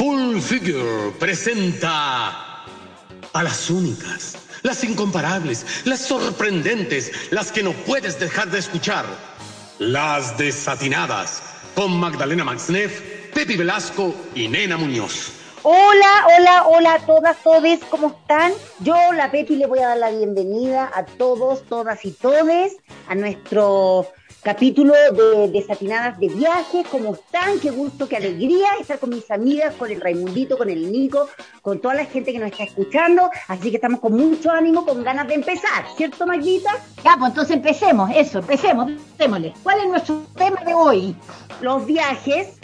Full Figure presenta a las únicas, las incomparables, las sorprendentes, las que no puedes dejar de escuchar. Las desatinadas, con Magdalena Maxneff, Pepi Velasco y Nena Muñoz. Hola, hola, hola a todas, todes, ¿cómo están? Yo, la Pepi, le voy a dar la bienvenida a todos, todas y todes, a nuestro capítulo de Desatinadas de Viajes. ¿Cómo están? Qué gusto, qué alegría estar con mis amigas, con el Raimundito, con el Nico, con toda la gente que nos está escuchando. Así que estamos con mucho ánimo, con ganas de empezar, ¿cierto, Maguita? Ya, pues entonces empecemos, démosle. ¿Cuál es nuestro tema de hoy? Los viajes.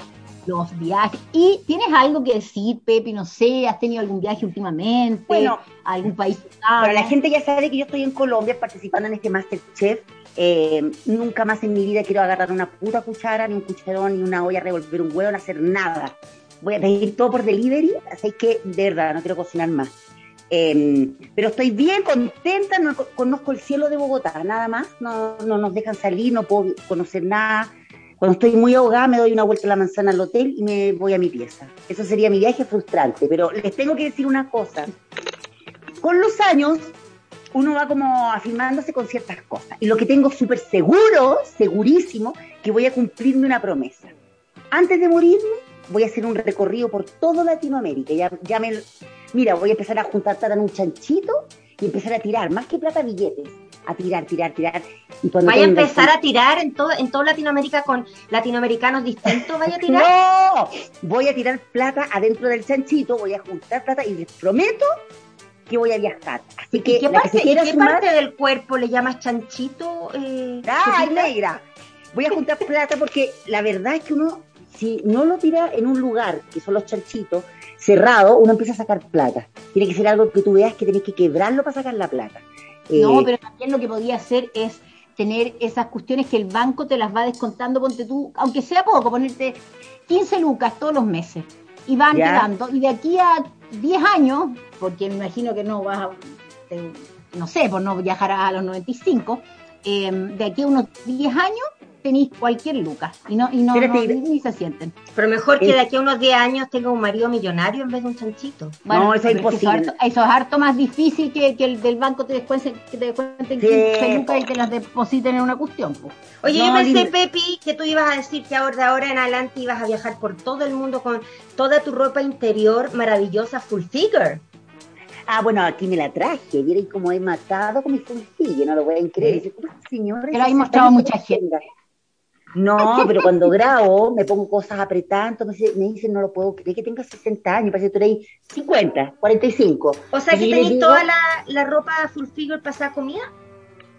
¿Y tienes algo que decir, Pepi? No sé, ¿has tenido algún viaje últimamente? Bueno, ¿a algún país? Para la gente ya sabe que yo estoy en Colombia participando en este MasterChef. Nunca más en mi vida quiero agarrar una puta cuchara, ni un cucharón, ni una olla, revolver un huevo, no hacer nada. Voy a pedir todo por delivery, así que de verdad no quiero cocinar más. Pero estoy bien contenta, no conozco el cielo de Bogotá, nada más. No nos dejan salir, no puedo conocer nada. Cuando estoy muy ahogada me doy una vuelta a la manzana al hotel y me voy a mi pieza. Eso sería mi viaje frustrante, pero les tengo que decir una cosa. Con los años uno va como afirmándose con ciertas cosas. Y lo que tengo súper segurísimo, que voy a cumplirme una promesa. Antes de morirme voy a hacer un recorrido por toda Latinoamérica. Mira, voy a empezar a juntar plata en un chanchito y empezar a tirar, más que plata, billetes. A tirar. Y ¿vaya a empezar a tirar en todo Latinoamérica con latinoamericanos distintos? ¿Vaya a tirar? ¡No! Voy a tirar plata adentro del chanchito, voy a juntar plata y les prometo que voy a viajar. Así que, ¿Qué parte del cuerpo le llamas chanchito? ¡Ay, negra! Voy a juntar plata porque la verdad es que uno, si no lo tira en un lugar, que son los chanchitos, cerrado, uno empieza a sacar plata. Tiene que ser algo que tú veas que tenés que quebrarlo para sacar la plata. No, pero también lo que podía hacer es tener esas cuestiones que el banco te las va descontando, ponte tú, aunque sea poco, ponerte 15 lucas todos los meses y van quedando, y de aquí a 10 años, porque me imagino que no vas a, no sé, por no viajar a los 95, de aquí a unos 10 años tenéis cualquier lucas y no se sienten. Pero mejor que de aquí a unos 10 años tenga un marido millonario en vez de un chanchito. Bueno, no, eso es imposible. Eso es harto más difícil que el del banco te descuenten 15 lucas y te las depositen en una cuestión. Pues. Oye, no, yo pensé, Pepi, que tú ibas a decir que de ahora en adelante ibas a viajar por todo el mundo con toda tu ropa interior maravillosa Full Figure. Ah, bueno, aquí me la traje, vieron cómo he matado con mi Full Figure, no lo voy a creer. Sí. Señores, que la he mostrado a mucha gente. No, pero cuando grabo me pongo cosas apretadas, me dicen, no lo puedo creer que tengas 60 años, parece que tú eres 50, 45. O sea, que tenés toda la ropa Full Figure para hacer comida.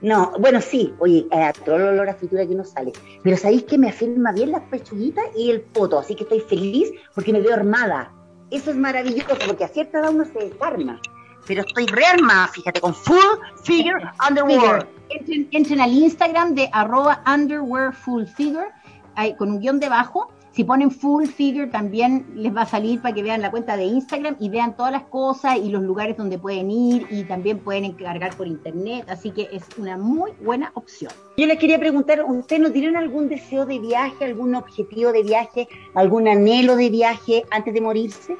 No, bueno, sí, oye, a todo el olor a fritura que uno sale. Pero ¿sabéis que me afirma bien las pechuguitas y el poto? Así que estoy feliz porque me veo armada. Eso es maravilloso, porque a cierta edad uno se desarma. Pero estoy rearmada, fíjate, con Full Figure Underwear. Entren al Instagram de @underwearfullfigure, con un guión debajo. Si ponen Full Figure también les va a salir para que vean la cuenta de Instagram y vean todas las cosas y los lugares donde pueden ir, y también pueden encargar por internet, así que es una muy buena opción. Yo les quería preguntar, ¿ustedes nos tienen algún deseo de viaje, algún objetivo de viaje, algún anhelo de viaje antes de morirse?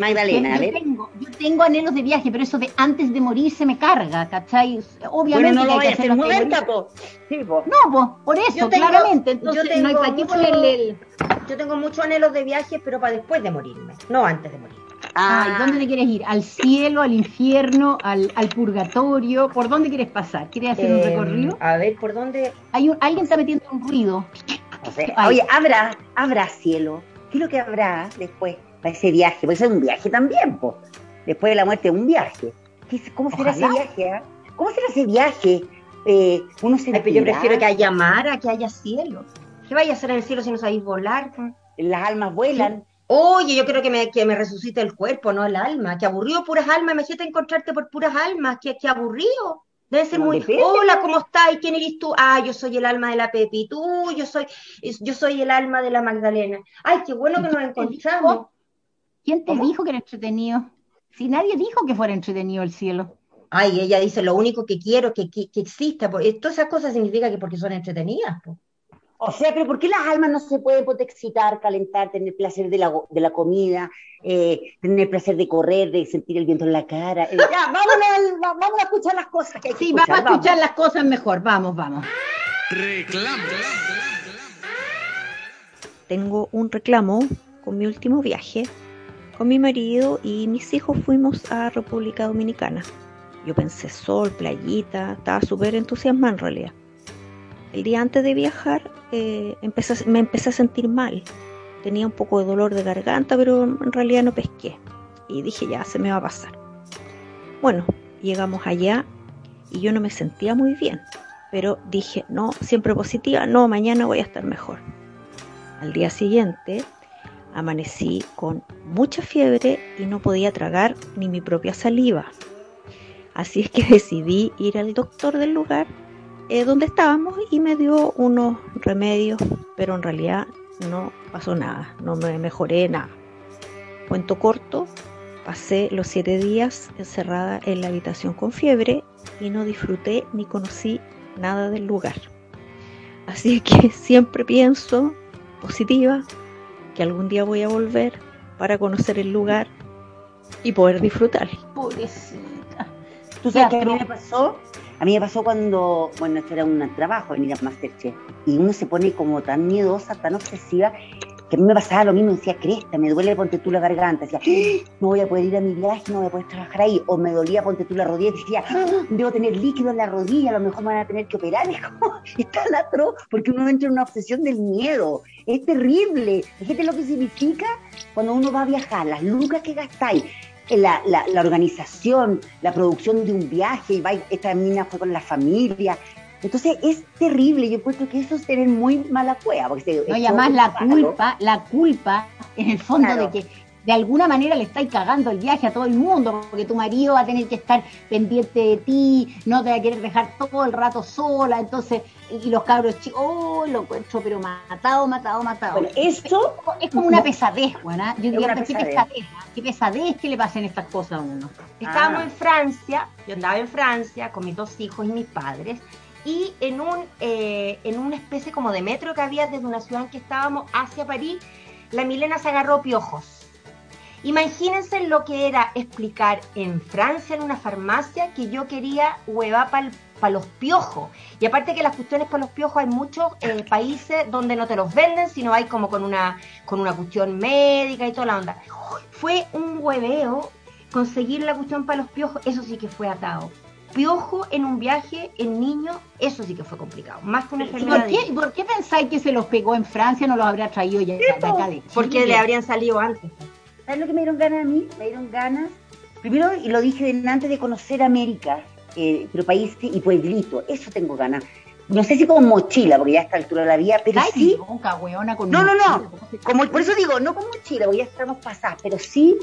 Magdalena, a ver. Yo tengo anhelos de viaje, pero eso de antes de morir se me carga, ¿cachai? Obviamente bueno, no hay que hacer muerta, po. Sí, po. No, po, por eso, yo tengo, claramente. Entonces yo tengo, no hay para qué ponerle el... Yo tengo muchos anhelos de viaje, pero para después de morirme, no antes de morir. Ay, ¿dónde te quieres ir? ¿Al cielo, al infierno, al purgatorio? ¿Por dónde quieres pasar? ¿Quieres hacer un recorrido? A ver, ¿por dónde? Alguien está metiendo un ruido. No sé. Oye, ¿habrá cielo? ¿Qué es lo que habrá después? Para ese viaje, porque eso es un viaje también, po. Después de la muerte es un viaje. ¿Cómo será ese viaje? ¿Cómo será ese viaje? Uno se yo prefiero que haya mar a que haya cielo. ¿Qué vaya a hacer en el cielo si no sabéis volar? Las almas vuelan. Sí. Oye, yo creo que me resucite el cuerpo, no el alma. Qué aburrido, puras almas. Imagínate encontrarte por puras almas. Qué aburrido. Debe ser muy... Hola, ¿cómo estás? ¿Quién eres tú? Ah, yo soy el alma de la Pepi. Tú, yo soy el alma de la Magdalena. Ay, qué bueno que nos encontramos. ¿Quién te dijo que era entretenido? Si nadie dijo que fuera entretenido el cielo. Ay, ella dice, lo único que quiero que exista. Todas esas cosas significa que porque son entretenidas. Po. O sea, pero ¿por qué las almas no se pueden excitar, calentar, tener placer de la comida, tener placer de correr, de sentir el viento en la cara? Ya, vámonos a escuchar las cosas que hay que escuchar. Sí, vamos a escuchar las cosas mejor, vamos. Reclamo. Tengo un reclamo con mi último viaje. Con mi marido y mis hijos fuimos a República Dominicana. Yo pensé sol, playita, estaba súper entusiasmada en realidad. El día antes de viajar me empecé a sentir mal. Tenía un poco de dolor de garganta, pero en realidad no pesqué. Y dije, ya, se me va a pasar. Bueno, llegamos allá y yo no me sentía muy bien. Pero dije, no, siempre positiva, no, mañana voy a estar mejor. Al día siguiente amanecí con mucha fiebre y no podía tragar ni mi propia saliva. Así es que decidí ir al doctor del lugar donde estábamos y me dio unos remedios, pero en realidad no pasó nada, no me mejoré nada. Cuento corto, pasé los 7 días encerrada en la habitación con fiebre y no disfruté ni conocí nada del lugar. Así que siempre pienso, positiva, que algún día voy a volver para conocer el lugar y poder disfrutar. Pobrecita. ¿Tú sabes qué a mí me pasó? A mí me pasó cuando, bueno, esto era un trabajo en ir a MasterChef, y uno se pone como tan miedosa, tan obsesiva, que a mí me pasaba lo mismo, decía, cresta, me duele, ponte tú la garganta, decía, no voy a poder ir a mi viaje, no voy a poder trabajar ahí, o me dolía, ponte tú la rodilla, decía, debo tener líquido en la rodilla, a lo mejor me van a tener que operar, es como, es tan atroz, porque uno entra en una obsesión del miedo, es terrible, fíjate lo que significa cuando uno va a viajar, las lucas que gastáis, la organización, la producción de un viaje, y esta mina fue con la familia. Entonces es terrible, yo encuentro que eso es tener muy mala cueva. No, y además la culpa, en el fondo, claro, de que de alguna manera le estáis cagando el viaje a todo el mundo, porque tu marido va a tener que estar pendiente de ti, no te va a querer dejar todo el rato sola, entonces, y los cabros chicos, oh, lo encuentro, pero matado. Bueno, esto es como una pesadez, Juana, yo diría, qué pesadez que le pasen estas cosas a uno. Estábamos en Francia, yo andaba en Francia con mis 2 hijos y mis padres, y en una especie como de metro que había desde una ciudad en que estábamos hacia París, la Milena se agarró piojos. Imagínense lo que era explicar en Francia, en una farmacia, que yo quería hueva para los piojos. Y aparte que las cuestiones para los piojos hay muchos países donde no te los venden, sino hay como con una cuestión médica y toda la onda. Fue un hueveo conseguir la cuestión para los piojos, eso sí que fue atado. Piojo en un viaje, en niño, eso sí que fue complicado, más que una enfermedad. ¿Por qué pensáis que se los pegó en Francia, no los habría traído ya de acá de Chile? Porque le habrían salido antes. ¿Sabes lo que me dieron ganas a mí? Me dieron ganas, primero, y lo dije antes, de conocer América, pero país y pueblito, eso tengo ganas. No sé si con mochila, porque ya a esta altura de la vida, pero ay, sí. Nunca, weona, con no. Como, por eso digo, no con mochila, porque ya estamos pasadas, pero sí,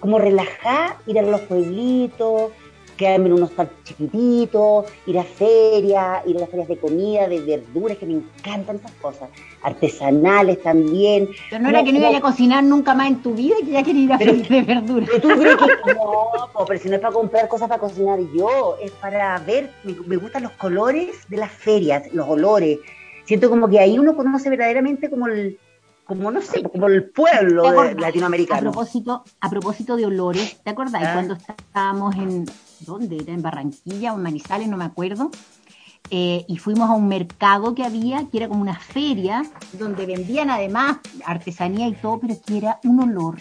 como relajar, ir a los pueblitos, quedarme en unos parques chiquititos, ir a las ferias de comida, de verduras, que me encantan esas cosas, artesanales también. Pero no era que no iba a cocinar nunca más en tu vida y que ya quería ir a ferias de verduras. Pero tú crees que no, pero si no es para comprar cosas para cocinar yo, es para ver, me gustan los colores de las ferias, los olores. Siento como que ahí uno conoce verdaderamente como el pueblo latinoamericano. A propósito de olores, ¿te acordáis cuando estábamos en, ¿dónde era? En Barranquilla o en Manizales, no me acuerdo, y fuimos a un mercado que había, que era como una feria, donde vendían además artesanía y todo, pero que era un olor.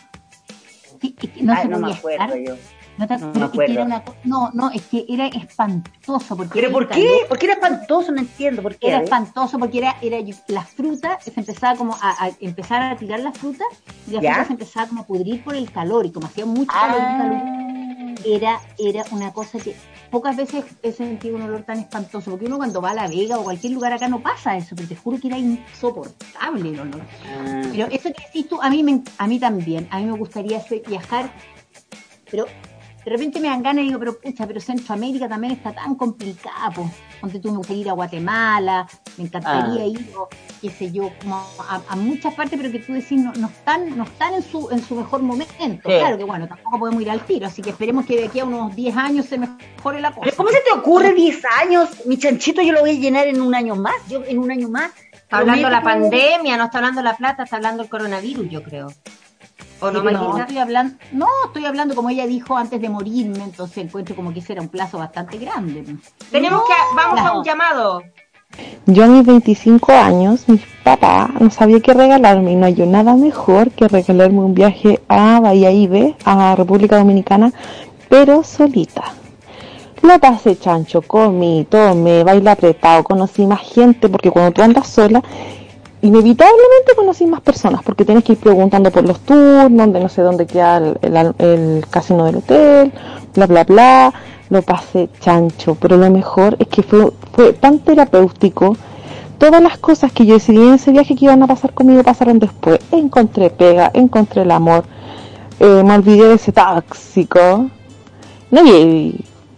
No me acuerdo yo. Es que era espantoso. Porque ¿pero por qué? ¿Por qué era espantoso? No entiendo por qué. Era espantoso porque era la fruta, se empezaba como a tirar la fruta, y la fruta se empezaba como a pudrir por el calor, y como hacía mucho calor, era una cosa que pocas veces he sentido un olor tan espantoso, porque uno cuando va a La Vega o cualquier lugar acá no pasa eso, pero te juro que era insoportable el olor. Pero eso que decís tú, a mí me gustaría viajar, pero de repente me dan ganas y digo, pero Centroamérica también está tan complicada, pues. Ponte tú, me gustaría ir a Guatemala, me encantaría ir, o qué sé yo, como a muchas partes, pero que tú decís, no están en su mejor momento. Sí. Claro que bueno, tampoco podemos ir al tiro, así que esperemos que de aquí a unos 10 años se mejore la cosa. ¿Pero cómo se te ocurre 10 años? Mi chanchito yo lo voy a llenar en un año más. Está hablando la pandemia, no está hablando la plata, está hablando el coronavirus, yo creo. ¿O no, no, estoy hablando como ella dijo antes de morirme, entonces encuentro como que ese era un plazo bastante grande. Tenemos no, que, vamos no. a un llamado. Yo a mis 25 años, mi papá no sabía qué regalarme y no halló nada mejor que regalarme un viaje a Bahía Ibe, a República Dominicana, pero solita. La pasé chancho, comí, tomé, bailé apretado, conocí más gente, porque cuando tú andas sola, inevitablemente conocí más personas, porque tienes que ir preguntando por los turnos, de no sé dónde queda el casino del hotel, bla, bla, bla. Lo pasé chancho, pero lo mejor es que fue tan terapéutico. Todas las cosas que yo decidí en ese viaje que iban a pasar conmigo pasaron después. Encontré pega, encontré el amor, me olvidé de ese tóxico. No,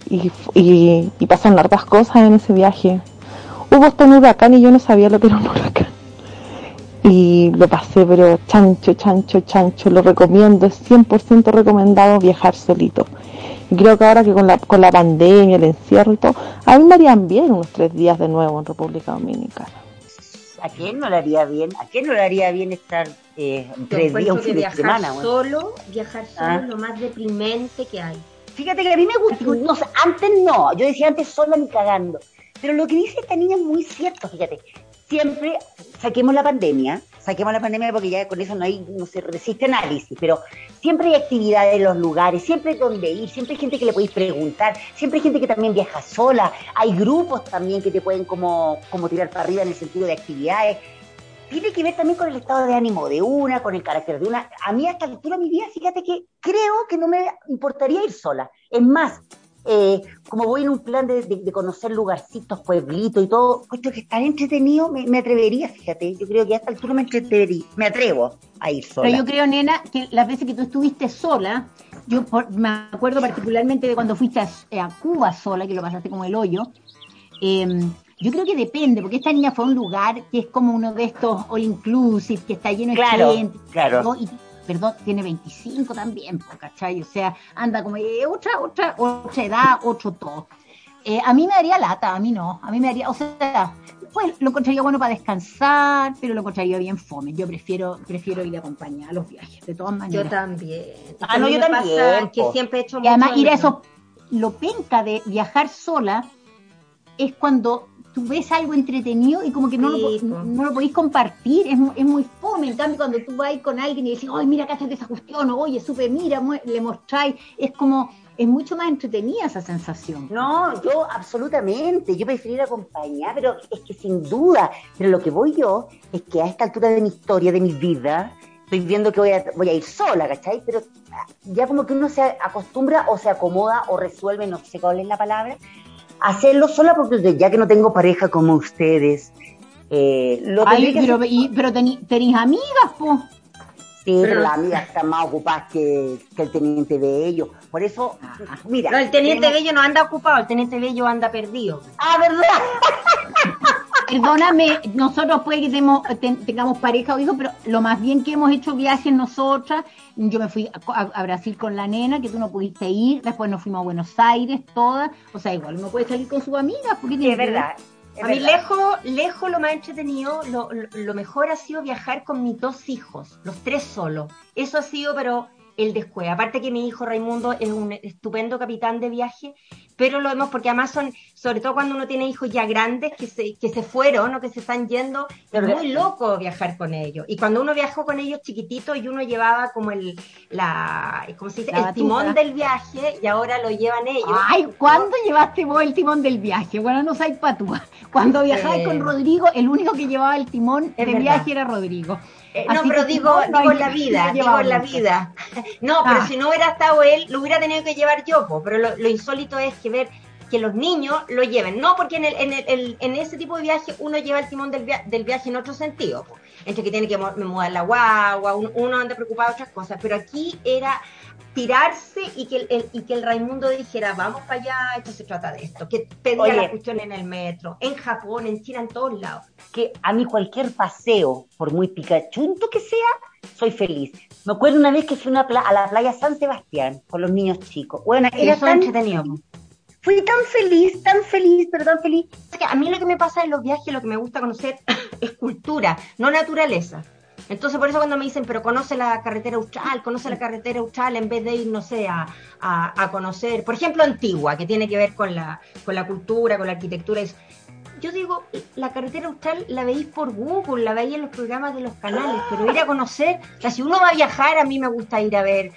y pasaron hartas cosas en ese viaje. Hubo hasta un huracán y yo no sabía lo que era un huracán. Y lo pasé, pero chancho, lo recomiendo, es 100% recomendado viajar solito. Y creo que ahora que con la pandemia, el encierro y todo, a mí me harían bien unos 3 días de nuevo en República Dominicana. ¿A quién no le haría bien? ¿A quién no le haría bien estar 3 días, un fin de semana? Solo, viajar solo es lo más deprimente que hay. Fíjate que a mí me gusta, no, antes no, yo decía antes sola ni cagando, pero lo que dice esta niña es muy cierto, fíjate. Siempre saquemos la pandemia porque ya con eso no se resiste análisis, pero siempre hay actividades en los lugares, siempre hay donde ir, siempre hay gente que le podéis preguntar, siempre hay gente que también viaja sola, hay grupos también que te pueden como tirar para arriba en el sentido de actividades. Tiene que ver también con el estado de ánimo de una, con el carácter de una. A mí hasta la altura de mi vida, fíjate que creo que no me importaría ir sola, es más. Como voy en un plan de conocer lugarcitos, pueblitos y todo, esto que está entretenido, me atrevería, fíjate, yo creo que a esta altura me atrevo a ir sola. Pero yo creo, nena, que las veces que tú estuviste sola, me acuerdo particularmente de cuando fuiste a Cuba sola, que lo pasaste como el hoyo, yo creo que depende, porque esta niña fue a un lugar que es como uno de estos all inclusive, que está lleno de gente, claro. Y perdón, tiene 25 también, ¿cachai? O sea, anda como otra edad, otro todo. A mí me daría lata, a mí no. A mí me daría, o sea, pues lo encontraría bueno para descansar, pero lo encontraría bien fome. Yo prefiero ir acompañada a los viajes, de todas maneras. Yo también. Yo también. Pasa que siempre he hecho mucho. Y además ir a eso, lo penca de viajar sola es cuando tú ves algo entretenido y como que no lo podéis compartir, es muy fome. En cambio, cuando tú vas con alguien y decís, oye, mira, cachate esa cuestión, oye, supe, mira, le mostráis, es como, es mucho más entretenida esa sensación. No, yo absolutamente, yo prefiero ir acompañada, pero es que sin duda, pero lo que voy yo es que a esta altura de mi historia, de mi vida, estoy viendo que voy a ir sola, ¿cachai? Pero ya como que uno se acostumbra o se acomoda o resuelve, no sé cuál es la palabra, hacerlo sola, porque ya que no tengo pareja como ustedes, lo tendré que hacer. Pero tenéis amigas, po. Sí, pero las amigas están más ocupadas que el teniente Bello. Por eso, mira. No, el teniente Bello no anda ocupado, el teniente Bello anda perdido. Ah, ¿verdad? Perdóname, nosotros puede que tengamos pareja o hijos, pero lo más bien que hemos hecho viajes nosotras, yo me fui a Brasil con la nena, que tú no pudiste ir, después nos fuimos a Buenos Aires, todas, o sea, igual uno puede salir con sus amigas, porque tiene verdad. A mí lejos lo más entretenido, lo mejor ha sido viajar con mis 2 hijos, los 3 solos, eso ha sido, pero el descueve. Aparte que mi hijo Raimundo es un estupendo capitán de viaje, pero lo vemos porque además son, sobre todo cuando uno tiene hijos ya grandes que se fueron o que se están yendo, pero es muy loco viajar con ellos. Y cuando uno viajó con ellos chiquititos y uno llevaba como el timón del viaje y ahora lo llevan ellos. Ay, ¿cuándo llevaste vos el timón del viaje? Bueno, no soy patúa. Cuando viajabas con Rodrigo, el único que llevaba el timón del viaje era Rodrigo. No, pero digo en la vida, No, pero si no hubiera estado él, lo hubiera tenido que llevar yo, pero lo insólito es que ver que los niños lo lleven. No, porque en ese tipo de viaje uno lleva el timón del viaje en otro sentido, po. Entre que tiene que mudar la guagua, uno anda preocupado de otras cosas, pero aquí era tirarse y que el Raimundo dijera, vamos para allá, esto se trata de esto, que pedía la cuestión en el metro, en Japón, en China, en todos lados. Que a mí cualquier paseo, por muy picachunto que sea, soy feliz. Me acuerdo una vez que fui a la playa San Sebastián con los niños chicos. Bueno, eso es entretenido. Fui tan feliz. O sea, a mí lo que me pasa en los viajes, lo que me gusta conocer es cultura, no naturaleza. Entonces, por eso cuando me dicen, pero conoce la carretera austral, en vez de ir, no sé, a conocer, por ejemplo, Antigua, que tiene que ver con la cultura, con la arquitectura. Yo digo, la carretera austral la veis por Google, la veis en los programas de los canales, pero ir a conocer, o sea, si uno va a viajar, a mí me gusta ir a ver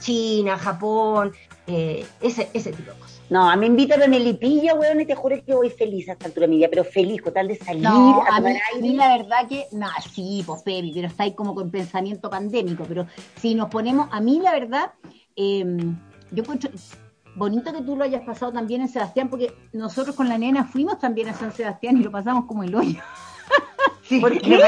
China, Japón, ese tipo de cosas. No, a mí invítame a Melipilla, weón, y te juro que voy feliz a esta altura de mi vida, pero feliz, con tal de salir, no, a tomar aire. La verdad que, no, sí, pues, Pepi, pero está ahí como con pensamiento pandémico, pero si nos ponemos, a mí la verdad, yo encuentro bonito que tú lo hayas pasado también en Sebastián, porque nosotros con la nena fuimos también a San Sebastián y lo pasamos como el hoyo. Sí, porque me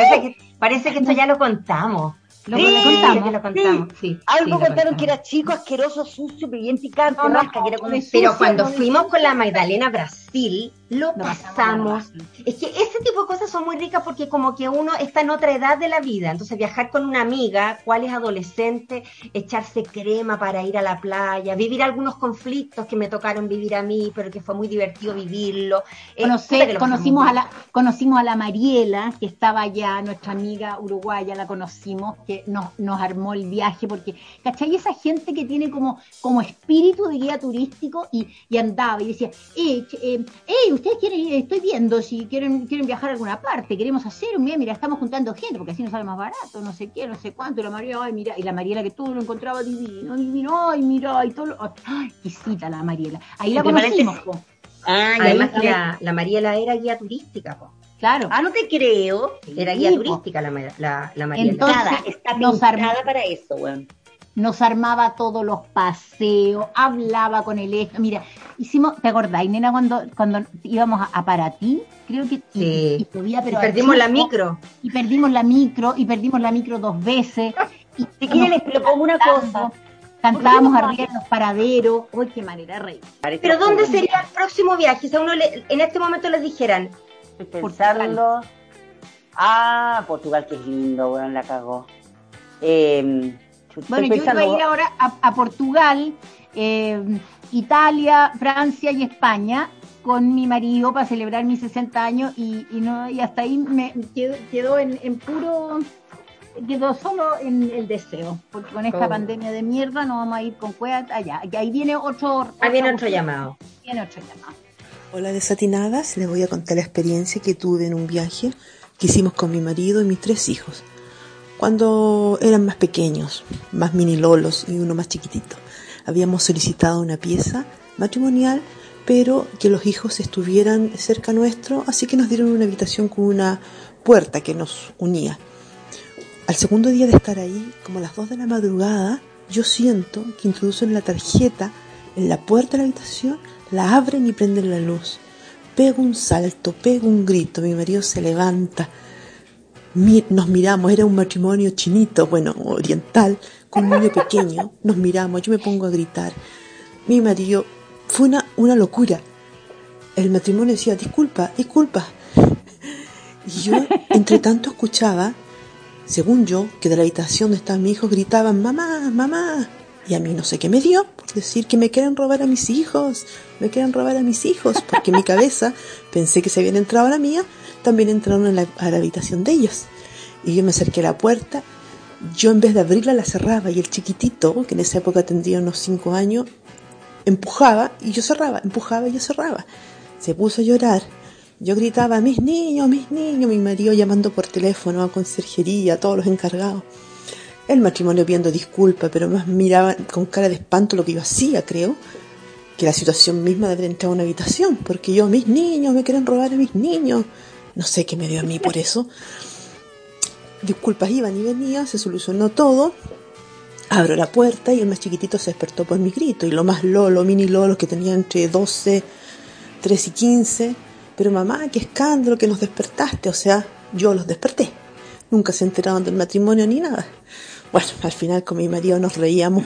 parece que esto ya lo contamos. Lo contamos. Sí. Algo contaron que era chico, asqueroso, sucio, bien picante, rasca, que era como sucio. Pero cuando fuimos con la Magdalena Brasil, lo pasamos. Es que ese tipo de cosas son muy ricas porque como que uno está en otra edad de la vida. Entonces viajar con una amiga, cuál es adolescente, echarse crema para ir a la playa, vivir algunos conflictos que me tocaron vivir a mí, pero que fue muy divertido vivirlo. Conocimos a la Mariela, que estaba allá, nuestra amiga uruguaya, la conocimos, que nos armó el viaje, porque, ¿cachai? Esa gente que tiene como espíritu de guía turístico y andaba y decía, ustedes quieren, estoy viendo si quieren viajar a alguna parte, queremos hacer un mira, estamos juntando gente, porque así nos sale más barato, no sé qué, no sé cuánto, y la Mariela, ay, mira, y la Mariela que todo lo encontraba divino, ay, mira, y todo lo, ay, qué cita la Mariela, ahí la conocimos, po. Ay, además ahí, que la Mariela era guía turística, po. Claro. Ah, no te creo. Era guía turística la Mariela. Entonces, está pintada para eso, weón. Nos armaba todos los paseos, hablaba con el eje. Mira, hicimos, ¿te acordás, nena, cuando íbamos a Paraty? Creo que sí. Y perdimos la micro dos veces. Y si quieren les propongo una cosa. Cantábamos arriba en los paraderos. Uy, qué manera, rey. Pero ¿dónde sería el próximo viaje? Si a uno en este momento les dijeran pensarlo. Portugal, que es lindo, bueno, la cagó. Bueno, pensando, yo iba a ir ahora a Portugal, Italia, Francia y España con mi marido para celebrar mis 60 años y hasta ahí me quedó en puro, quedó solo en el deseo, porque con esta pandemia de mierda no vamos a ir con cueva allá. Y ahí viene otro llamado. Hola desatinadas, les voy a contar la experiencia que tuve en un viaje que hicimos con mi marido y mis 3 hijos, cuando eran más pequeños, más mini lolos y uno más chiquitito. Habíamos solicitado una pieza matrimonial, pero que los hijos estuvieran cerca nuestro, así que nos dieron una habitación con una puerta que nos unía. Al segundo día de estar ahí, como a las 2 de la madrugada, yo siento que introducen la tarjeta en la puerta de la habitación, la abren y prenden la luz. Pego un salto, pego un grito, mi marido se levanta, nos miramos, era un matrimonio chinito, bueno, oriental, con un niño pequeño, nos miramos, yo me pongo a gritar. Mi marido, fue una locura. El matrimonio decía, disculpa. Y yo, entre tanto, escuchaba, según yo, que de la habitación donde estaba mi hijo gritaban, mamá. Y a mí no sé qué me dio por decir que me quieren robar a mis hijos, porque en mi cabeza pensé que se habían entrado a la mía, también entraron a la habitación de ellos. Y yo me acerqué a la puerta, yo en vez de abrirla la cerraba y el chiquitito, que en esa época tendría unos 5 años, empujaba y yo cerraba. Se puso a llorar. Yo gritaba, mis niños, mi marido llamando por teléfono a conserjería, a todos los encargados. El matrimonio pidiendo disculpas, pero más miraban con cara de espanto lo que yo hacía, creo, que la situación misma de haber entrado a una habitación, porque yo, mis niños, me quieren robar a mis niños. No sé qué me dio a mí por eso. Disculpas iban y venían, se solucionó todo. Abro la puerta y el más chiquitito se despertó por mi grito, y lo más lolo, mini lolo, que tenía entre 12, 13 y 15. Pero mamá, qué escándalo que nos despertaste, o sea, yo los desperté. Nunca se enteraron del matrimonio ni nada. Bueno, al final con mi marido nos reíamos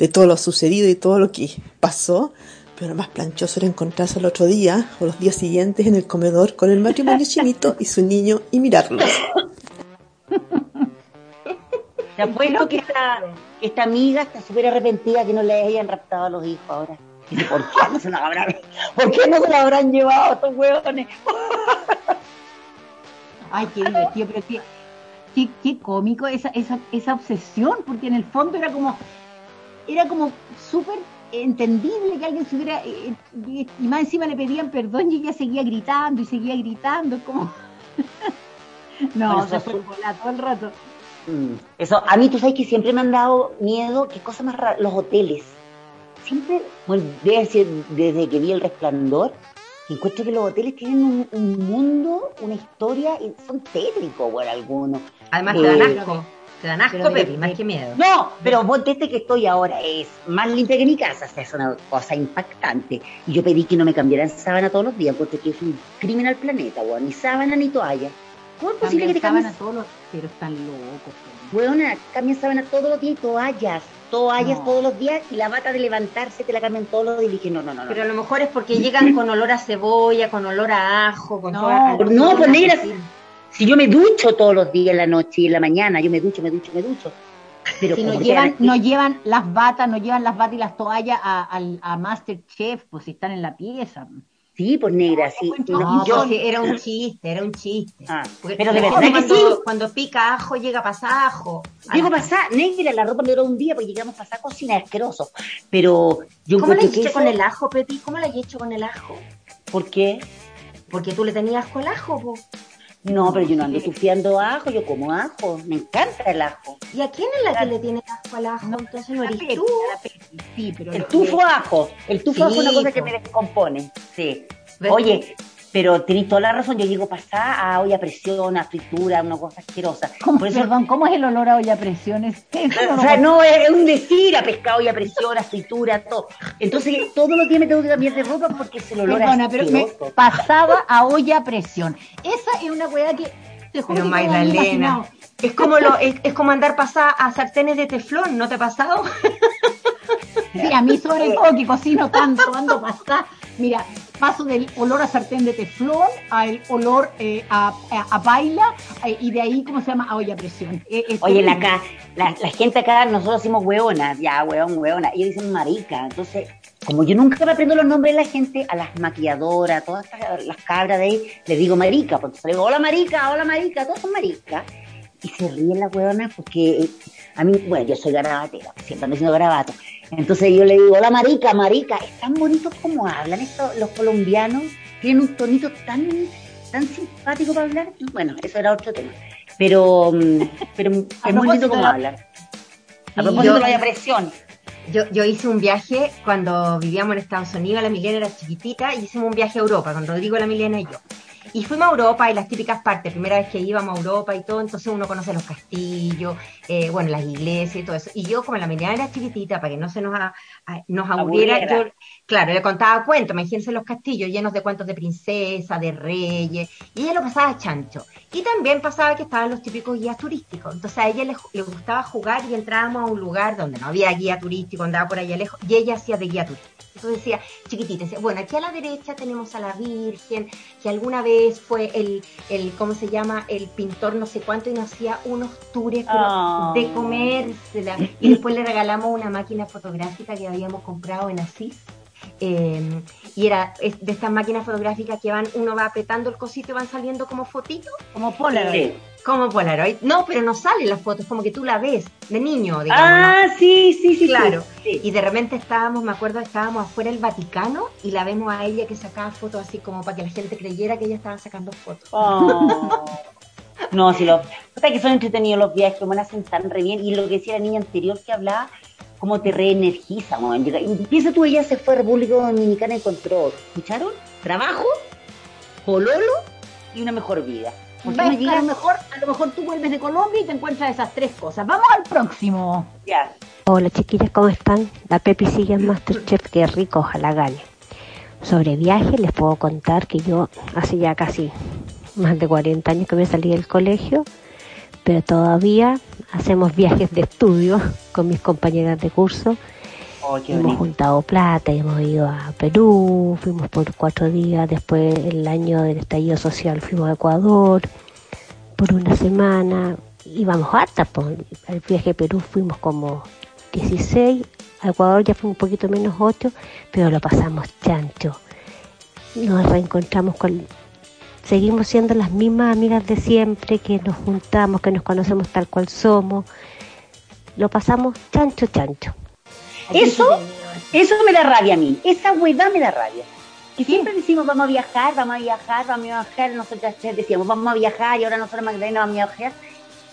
de todo lo sucedido y todo lo que pasó, pero lo más planchoso era encontrarse el otro día o los días siguientes en el comedor con el matrimonio chinito y su niño y mirarlos. Te apuesto que esta amiga está súper arrepentida que no le hayan raptado a los hijos ahora. ¿Por qué no se las habrán, llevado estos huevones? Ay, qué divertido, pero qué cómico esa obsesión, porque en el fondo era como súper entendible que alguien se hubiera, y más encima le pedían perdón y ella seguía gritando, como... No, se fue todo el rato. Eso, a mí, tú sabes que siempre me han dado miedo, qué cosa más rara, los hoteles. Siempre, bueno, desde que vi El Resplandor, encuentro que los hoteles tienen un mundo, una historia, y son tétricos, bueno, algunos. Además, te dan asco, Pepi, más que miedo. No, pero vos, desde que estoy ahora, es más limpia que mi casa, o sea, es una cosa impactante. Y yo pedí que no me cambiaran sábana todos los días, porque es un crimen al planeta, bueno, ni sábana ni toalla. ¿Cómo es posible que te cambies? Pero están locos. Buena, cambian sábanas todos los días y toallas no. Todos los días, y la bata de levantarse te la cambian todos los días. Y dije, no. Pero a lo mejor es porque llegan con olor a cebolla, con olor a ajo, con pues negra, si yo me ducho todos los días en la noche y en la mañana, yo me ducho. Pero si no llevan las batas, y las toallas a MasterChef, pues si están en la pieza. Sí, pues negra, sí. No, yo era un chiste. Ah, pero de verdad que sí. Cuando pica ajo, llega a pasar ajo. Llego a pasar, negra, la ropa me duró un día porque llegamos a pasar cocina, asqueroso. Pero yo ¿cómo la he hecho con el ajo, Pepi? ¿Cómo la he hecho con el ajo? ¿Por qué? Porque tú le tenías asco al ajo, po. No, pero yo no ando sufriendo ajo, yo como ajo, me encanta el ajo. ¿Y a quién es la que le tiene asco al ajo? No, entonces no eres tú. Sí, pero el tufo ajo, es una cosa que me descompone, sí. Oye, pero tenés toda la razón, yo llego a pasar a olla a presión, a fritura, una cosa asquerosa. Perdón, ¿cómo es el olor a olla a presión? O sea, no, es un decir, a pescado, olla a presión, a fritura, todo. Entonces, todos los días me tengo que cambiar de ropa porque es el olor a asqueroso. Pasaba a olla a presión. Esa es una weá que... Te juro, pero Magdalena, es como andar pasada a sartenes de teflón, ¿no te ha pasado? Sí, a mí sobre todo que cocino tanto, ando pasada. Mira, paso del olor a sartén de teflón al olor a paila y de ahí, ¿cómo se llama? A olla a presión. Oye, la gente acá, nosotros decimos hueonas, ya, hueona, ellos dicen marica. Entonces, como yo nunca me aprendo los nombres de la gente, a las maquilladoras, a todas las cabras de ahí, les digo marica, porque les digo, hola marica, todos son maricas. Y se ríen las hueonas porque a mí, bueno, yo soy garabatera, siempre ando siendo garabata. Entonces yo le digo, hola marica, es tan bonito como hablan estos, los colombianos, tienen un tonito tan simpático para hablar. Y bueno, eso era otro tema. Pero es muy bonito como hablan. A propósito de la depresión. Yo hice un viaje cuando vivíamos en Estados Unidos, la Milena era chiquitita, y hicimos un viaje a Europa con Rodrigo, la Milena y yo. Y fuimos a Europa y las típicas partes, primera vez que íbamos a Europa y todo, entonces uno conoce los castillos, bueno, las iglesias y todo eso. Y yo, como la Milena era chiquitita, para que no se nos aburriera, yo, claro, le contaba cuentos, imagínense los castillos llenos de cuentos de princesa, de reyes, y ella lo pasaba a chancho. Y también pasaba que estaban los típicos guías turísticos, entonces a ella le gustaba jugar y entrábamos a un lugar donde no había guía turístico, andaba por allá lejos, y ella hacía de guía turística. Entonces decía, chiquitita, decía, bueno, aquí a la derecha tenemos a la Virgen, que alguna vez fue el ¿cómo se llama? El pintor no sé cuánto, y nos hacía unos tours de comérsela. Y después le regalamos una máquina fotográfica que habíamos comprado en Asís. Y era de estas máquinas fotográficas que van, uno va apretando el cosito y van saliendo como fotitos. Como Polaroid. Como Polaroid. No, pero no salen las fotos, como que tú la ves de niño, digamos. Ah, ¿no? Sí. Claro. Sí. Y de repente estábamos afuera del Vaticano y la vemos a ella que sacaba fotos así como para que la gente creyera que ella estaba sacando fotos. No, sí, hasta que son entretenidos los viajes, me hacen tan re bien. Y lo que decía la niña anterior que hablaba, cómo te reenergiza, man. Empieza tú, ella se fue a República Dominicana y encontró, ¿escucharon? Trabajo, pololo y una mejor vida. Porque no llegas... a lo mejor tú vuelves de Colombia y te encuentras esas tres cosas. Vamos al próximo. Ya. Hola chiquillas, ¿cómo están? La Pepi sigue en MasterChef, que rico, ojalá gane. Sobre viaje les puedo contar que yo hace ya casi más de 40 años que me salí del colegio, pero todavía hacemos viajes de estudio con mis compañeras de curso. Hemos juntado plata, hemos ido a Perú, fuimos por 4 días, después el año del estallido social fuimos a Ecuador por 1 semana, íbamos harta, al viaje a Perú fuimos como 16, A Ecuador ya fue un poquito menos 8, pero lo pasamos chancho. Nos reencontramos con... Seguimos siendo las mismas amigas de siempre, que nos juntamos, que nos conocemos tal cual somos. Lo pasamos chancho, chancho. Eso me da rabia a mí. Esa huevada me da rabia. Que siempre decimos, vamos a viajar, vamos a viajar, vamos a viajar. Nosotras decíamos, vamos a viajar, y ahora nosotros Magdalena vamos a viajar.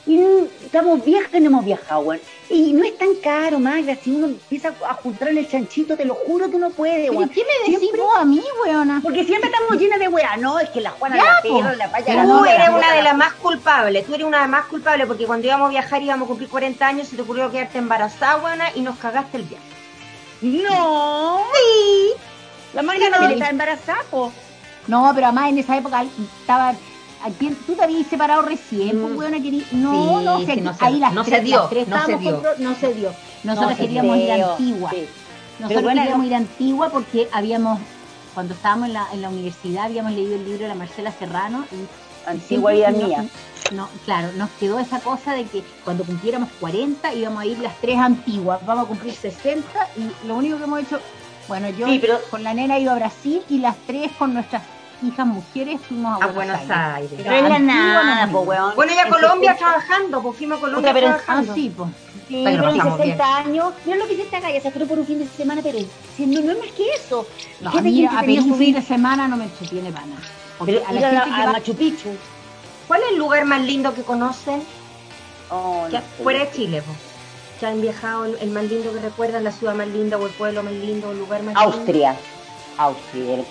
Y estamos viejas que no hemos viajado, güey. Y no es tan caro, Magda, si uno empieza a juntar el chanchito, te lo juro que uno puede, güey. ¿Pero qué me decís vos a mí, weona? Porque siempre estamos llenas de weá. No, es que la Juana ya, la perra, la falla. Tú eres una de las más culpables, porque cuando íbamos a viajar, íbamos a cumplir 40 años, se te ocurrió quedarte embarazada, weona, y nos cagaste el viaje. No. Sí. La Magda no está embarazada, po. No, pero además en esa época estaba... Tú te habías separado recién, pues, weona, querida. No se dio. Nosotros queríamos ir a Antigua. Sí. Queríamos ir a Antigua porque habíamos, cuando estábamos en la universidad, habíamos leído el libro de la Marcela Serrano. Y Antigua vida mía. No, claro, nos quedó esa cosa de que cuando cumpliéramos 40 íbamos a ir las tres Antiguas. Vamos a cumplir 60 y lo único que hemos hecho, bueno, yo con la nena he ido a Brasil y las tres con nuestras hijas mujeres fuimos a Buenos Aires. Pero no es la nada, pues, weón. Bueno, y a Colombia trabajando, pues fuimos a Colombia trabajando. Sí, pues. Sí, pero 60 bien. Años. Mira lo que se está acá, ya se fue por un fin de semana, pero no es más que eso. No, a mí un fin de semana no me entretiene para nada. Pero a Machu Picchu. ¿Cuál es el lugar más lindo que conocen? Fuera de Chile, pues. ¿Ya han viajado el más lindo que recuerdan? ¿La ciudad más linda o el pueblo más lindo o el lugar más lindo? Austria.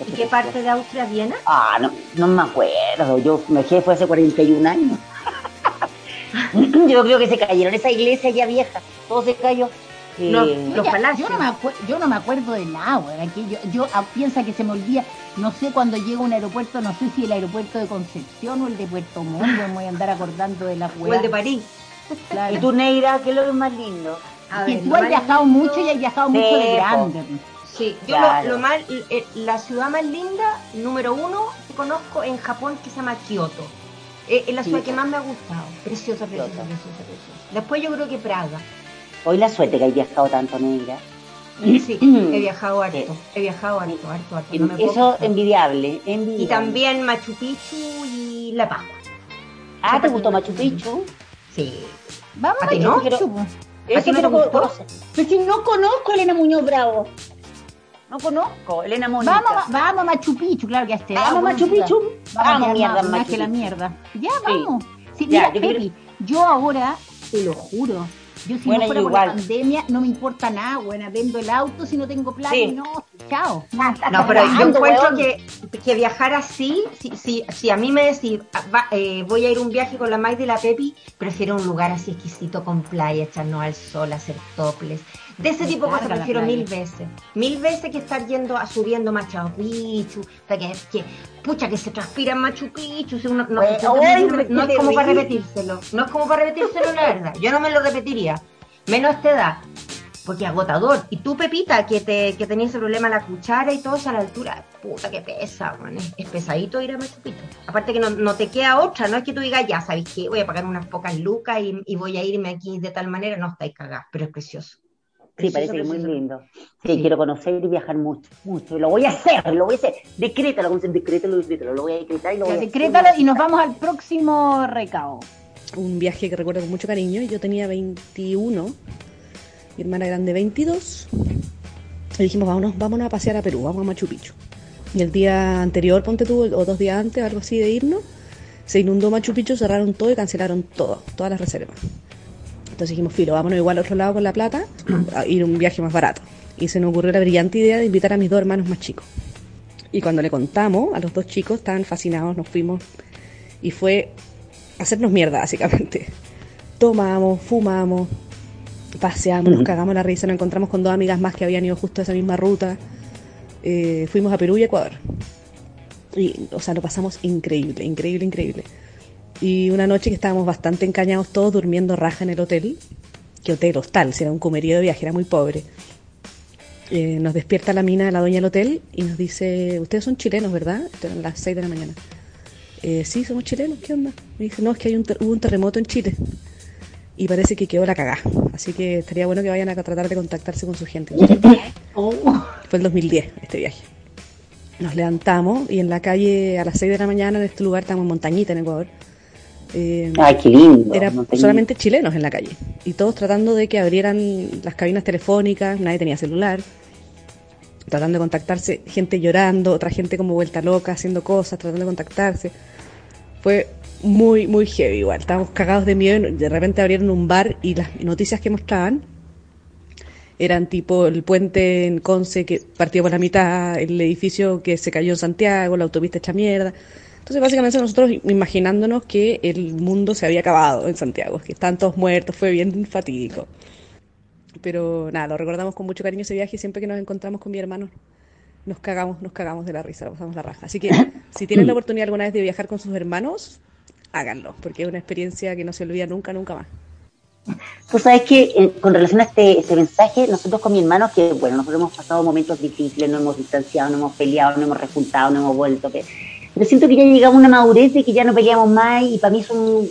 ¿Y qué parte de Austria? ¿Viena? Ah, no me acuerdo. Yo me dejé fue hace 41 años. Yo creo que se cayeron esa iglesia ya vieja. Todo se cayó. Los palacios. Yo no me acuerdo de nada, güey. Yo piensa que se me olvida. No sé cuando llego a un aeropuerto, no sé si el aeropuerto de Concepción o el de Puerto Montt. Me voy a andar acordando de la hueá. O el de París. Claro. ¿Y tú, Neira, qué es lo que es más lindo? Que tú has viajado mucho y has viajado mucho de grande. Sí, yo claro. La ciudad más linda, número uno, que conozco en Japón, que se llama Kioto. Es la ciudad que más me ha gustado. Preciosa. Después yo creo que Praga. Hoy la suerte que he viajado tanto, Negra. Sí, he viajado harto. No me eso es envidiable. Y también Machu Picchu y La Pascua. Ah, ¿te gustó Machu Picchu? Sí. Vamos a Machu Picchu. Eso no lo conozco. Pero si no conozco a Elena Muñoz Bravo. No conozco, Elena Mónica. Vamos a Machu Picchu, claro que esté. Vamos a Machu Picchu. Vamos mierda, más que la mierda. Ya, vamos. Sí, ya, mira, Pepi, yo ahora, te lo juro, yo si no fuera por la pandemia, no me importa nada, buena, vendo el auto si no tengo plata y no, chao. No, pero yo encuentro que viajar así, si a mí me decís, voy a ir un viaje con la Magda y la Pepi, prefiero un lugar así exquisito con playa, echarnos al sol, hacer toples. De ese tipo de cosas prefiero mil veces que estar yendo a subiendo Machu Picchu, o sea, que se transpira Machu Picchu, si uno, no es como para repetírselo, la verdad, yo no me lo repetiría, menos a esta edad, porque es agotador, y tú Pepita, que tenías ese problema la cuchara y todo eso a la altura, puta que pesa, man. Es pesadito ir a Machu Picchu, aparte que no te queda otra, no es que tú digas, ya sabes qué, voy a pagar unas pocas lucas y voy a irme aquí de tal manera, no estáis cagadas, pero es precioso. Sí, parece que es muy lindo. Sí, quiero conocer y viajar mucho. Lo voy a hacer. Decrétalo. Lo voy a decretar y lo voy a hacer. Decrétalo y nos vamos al próximo recao. Un viaje que recuerdo con mucho cariño. Yo tenía 21, mi hermana grande 22. Y dijimos, vámonos a pasear a Perú, vamos a Machu Picchu. Y el día anterior, ponte tú, o 2 días antes, algo así de irnos, se inundó Machu Picchu, cerraron todo y cancelaron todo, todas las reservas. Entonces dijimos, filo, vámonos igual a otro lado con la plata, a ir un viaje más barato. Y se nos ocurrió la brillante idea de invitar a mis 2 hermanos más chicos. Y cuando le contamos a los 2 chicos, estaban fascinados, nos fuimos. Y fue hacernos mierda, básicamente. Tomamos, fumamos, paseamos, nos cagamos la risa, nos encontramos con 2 amigas más que habían ido justo a esa misma ruta. Fuimos a Perú y Ecuador. Y, o sea, lo pasamos increíble. Y una noche que estábamos bastante encañados todos durmiendo raja en el hotel, que hostal, si era un comerío de viaje, era muy pobre. Nos despierta la mina, la dueña del hotel, y nos dice, ustedes son chilenos, ¿verdad? Esto eran las 6 de la mañana. Sí, somos chilenos, ¿qué onda? Me dice, no, es que hubo un terremoto en Chile. y parece que quedó la cagá. Así que estaría bueno que vayan a tratar de contactarse con su gente. Fue el 2010 este viaje. Nos levantamos y en la calle a las 6 de la mañana, en este lugar, estamos en Montañita, en Ecuador. Ay, qué lindo. Era Montañita. Solamente chilenos en la calle. Y todos tratando de que abrieran las cabinas telefónicas, nadie tenía celular. Tratando de contactarse, gente llorando, otra gente como vuelta loca, haciendo cosas, tratando de contactarse. Fue muy, muy heavy igual. Estábamos cagados de miedo y de repente abrieron un bar y las noticias que mostraban eran tipo el puente en Conce que partió por la mitad, el edificio que se cayó en Santiago, la autopista hecha mierda. Entonces básicamente nosotros imaginándonos que el mundo se había acabado en Santiago, que estaban todos muertos, fue bien fatídico. Pero nada, lo recordamos con mucho cariño ese viaje y siempre que nos encontramos con mi hermano nos cagamos de la risa, lo pasamos la raja. Así que si tienen la oportunidad alguna vez de viajar con sus hermanos, háganlo, porque es una experiencia que no se olvida nunca, nunca más. Tú sabes que con relación a este mensaje, nosotros con mi hermano, que bueno, nosotros hemos pasado momentos difíciles, nos hemos distanciado, nos hemos peleado, nos hemos rejuntado, nos hemos vuelto. Pero siento que ya llegamos a una madurez de que ya no peleamos más y para mí son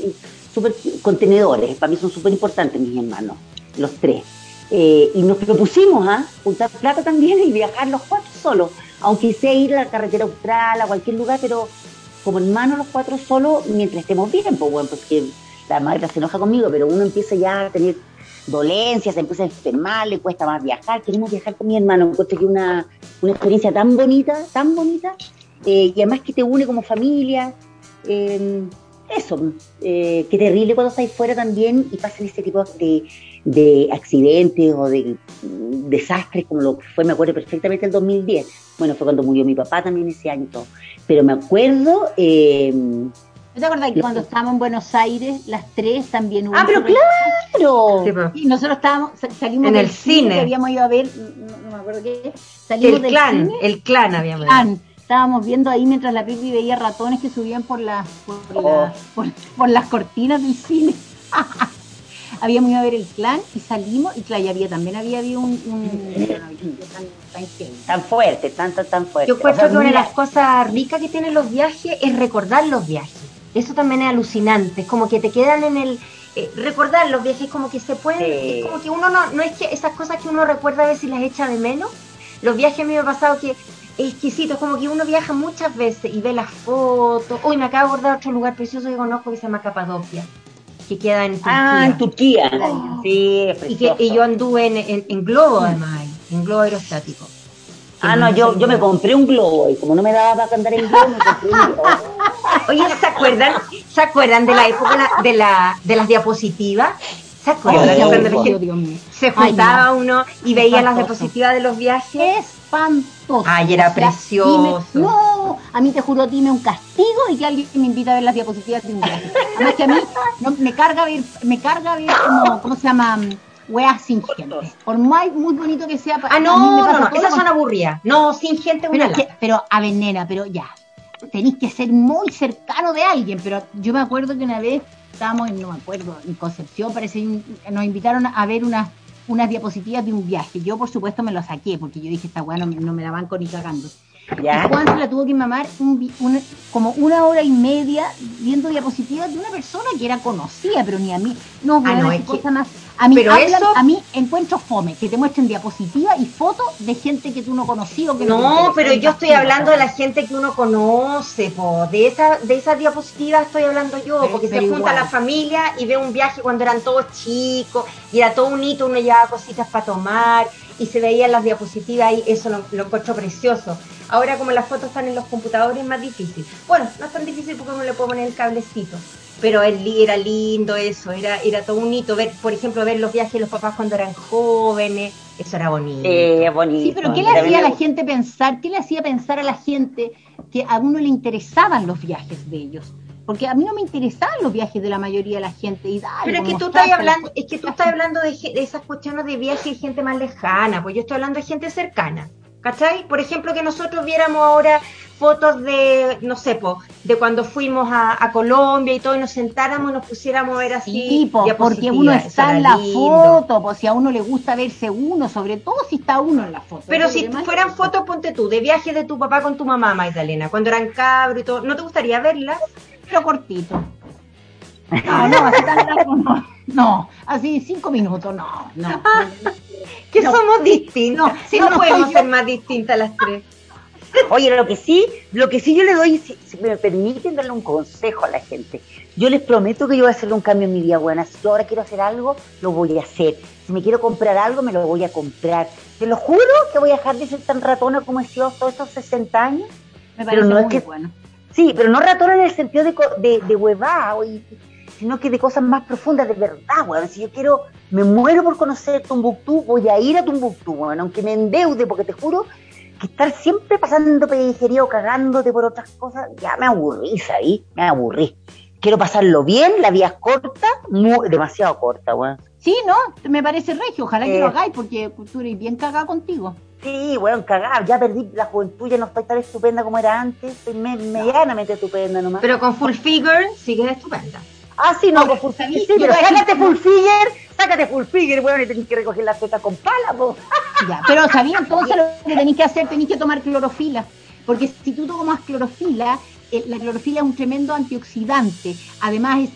súper contenedores, para mí son súper importantes mis hermanos, los tres. Y nos propusimos juntar plata también y viajar los cuatro solos, aunque sea ir a la carretera austral, a cualquier lugar, pero como hermanos los cuatro solos, mientras estemos bien, pues bueno, porque la madre se enoja conmigo, pero uno empieza ya a tener dolencias, se empieza a enfermar, le cuesta más viajar, queremos viajar con mi hermano, encuentro que una experiencia tan bonita, y además que te une como familia, qué terrible cuando estás fuera también y pasan este tipo de accidentes o de desastres como lo fue, me acuerdo perfectamente el 2010, bueno, fue cuando murió mi papá también ese año, pero me acuerdo... ¿No te acordás que cuando estábamos en Buenos Aires, las tres también hubo... ¡Ah, pero claro! Sí, pues. Y nosotros estábamos, salimos en del cine, que habíamos ido a ver, no me acuerdo qué, salimos el del clan, cine. El clan habíamos ido. Estábamos viendo ahí mientras la Pepi veía ratones que subían por las cortinas del cine. Habíamos ido a ver el clan y salimos, y claro, había habido un tan fuerte. Yo creo que una de las cosas ricas que tienen los viajes es recordar los viajes. Eso también es alucinante, es como que te quedan en el... recordar los viajes, como que se pueden... Sí. Es como que uno no es que esas cosas que uno recuerda a veces las echa de menos. Los viajes a mí me ha pasado que es exquisito, es como que uno viaja muchas veces y ve las fotos. Hoy me acabo de acordar otro lugar precioso que conozco que se llama Capadocia, que queda en Turquía. Ah, en Turquía. Oh. Sí, es precioso. Y yo anduve en globo, además, en globo aerostático. Ah, no, yo me compré un globo y como no me daba para andar en globo, me compré un globo. Oye, ¿se acuerdan de la época de las diapositivas? ¿Se acuerdan? Se juntaba uno y veía espantoso. Las diapositivas de los viajes. Espantoso. Ay, era precioso. O sea, a mí te juro, dime un castigo y que alguien me invita a ver las diapositivas de un viaje. Además que a mí me carga ver como, ¿cómo se llama? Weas sin gente. Por muy bonito que sea. No, esas son aburridas. No, sin gente es una lata. Pero a ver, nena, pero ya. Tenís que ser muy cercano de alguien, pero yo me acuerdo que una vez estábamos en Concepción, parece, nos invitaron a ver unas diapositivas de un viaje. Yo, por supuesto, me lo saqué, porque yo dije, esta weá no me la banco ni cagando. ¿Ya? Y Juan se la tuvo que mamar como una hora y media viendo diapositivas de una persona que era conocida, pero ni a mí. No, bueno, no, es cosa que... más. A mí, a mí encuentro fome, que te muestren diapositivas y fotos de gente que tú no conocías. No, pero yo estoy hablando de la gente que uno conoce, po. De esas diapositivas estoy hablando yo, porque se junta la familia y ve un viaje cuando eran todos chicos, y era todo un hito, uno llevaba cositas para tomar, y se veían las diapositivas y eso lo encuentro precioso. Ahora como las fotos están en los computadores es más difícil. Bueno, no es tan difícil porque uno le puede poner el cablecito. Pero era lindo eso, era todo bonito ver, por ejemplo, ver los viajes de los papás cuando eran jóvenes, eso era bonito. Bonito. Sí, pero ¿qué le hacía a la gente pensar? ¿Qué le hacía pensar a la gente que a uno le interesaban los viajes de ellos? Porque a mí no me interesaban los viajes de la mayoría de la gente. Y dale, pero es que tú estás hablando de esas cuestiones de viajes de gente más lejana, pues yo estoy hablando de gente cercana. ¿Cachai? Por ejemplo, que nosotros viéramos ahora fotos de, no sé, de cuando fuimos a Colombia y todo, y nos sentáramos y nos pusiéramos a ver así. Sí, porque uno está en la foto, pues si a uno le gusta verse uno, sobre todo si está uno en la foto. Pero si fueran fotos, ponte tú, de viajes de tu papá con tu mamá, Magdalena, cuando eran cabros y todo, ¿no te gustaría verlas? Pero cortito. Ah, no, así tan largo no. No, así 5 minutos, no, no. Que no, somos distintas. No, sí, no podemos ser más distintas las tres. Oye, lo que sí yo le doy, si me permiten darle un consejo a la gente, yo les prometo que yo voy a hacer un cambio en mi vida, buena. Si yo ahora quiero hacer algo, lo voy a hacer. Si me quiero comprar algo, me lo voy a comprar. Te lo juro que voy a dejar de ser tan ratona como he sido todos estos 60 años. Me parece pero no muy es que, bueno. Sí, pero no ratona en el sentido de huevada, sino que de cosas más profundas, de verdad, weón. Si yo quiero, me muero por conocer Tumbuctú, voy a ir a Tumbuctú, weón, aunque me endeude, porque te juro que estar siempre pasando pellejería o cagándote por otras cosas, ya me aburrí, ¿sabes? Me aburrí. Quiero pasarlo bien, la vida es corta, demasiado corta, weón. Sí, no, me parece regio, ojalá que lo hagáis, porque tú eres bien cagada contigo. Sí, weón, cagada, ya perdí la juventud, ya no estoy tan estupenda como era antes, estoy medianamente estupenda nomás. Pero con Full Figure sigues estupenda. Ah, sí, no, pues, sí, pero sácate full figure, bueno, y tenés que recoger la tetas con pala, po. Ya, pero sabía, entonces lo que tenés que hacer, tenés que tomar clorofila, porque si tú tomas clorofila, la clorofila es un tremendo antioxidante, además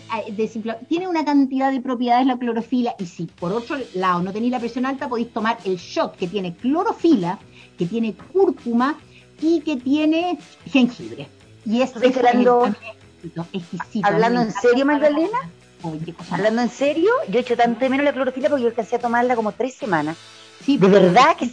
tiene una cantidad de propiedades la clorofila, y si por otro lado no tenés la presión alta, podéis tomar el shot que tiene clorofila, que tiene cúrcuma y que tiene jengibre. Y esto es exquisito. Hablando en serio, Magdalena, hablando en serio, yo echo tanto de menos la clorofila porque yo alcancé a tomarla como 3 semanas. Sí, de verdad que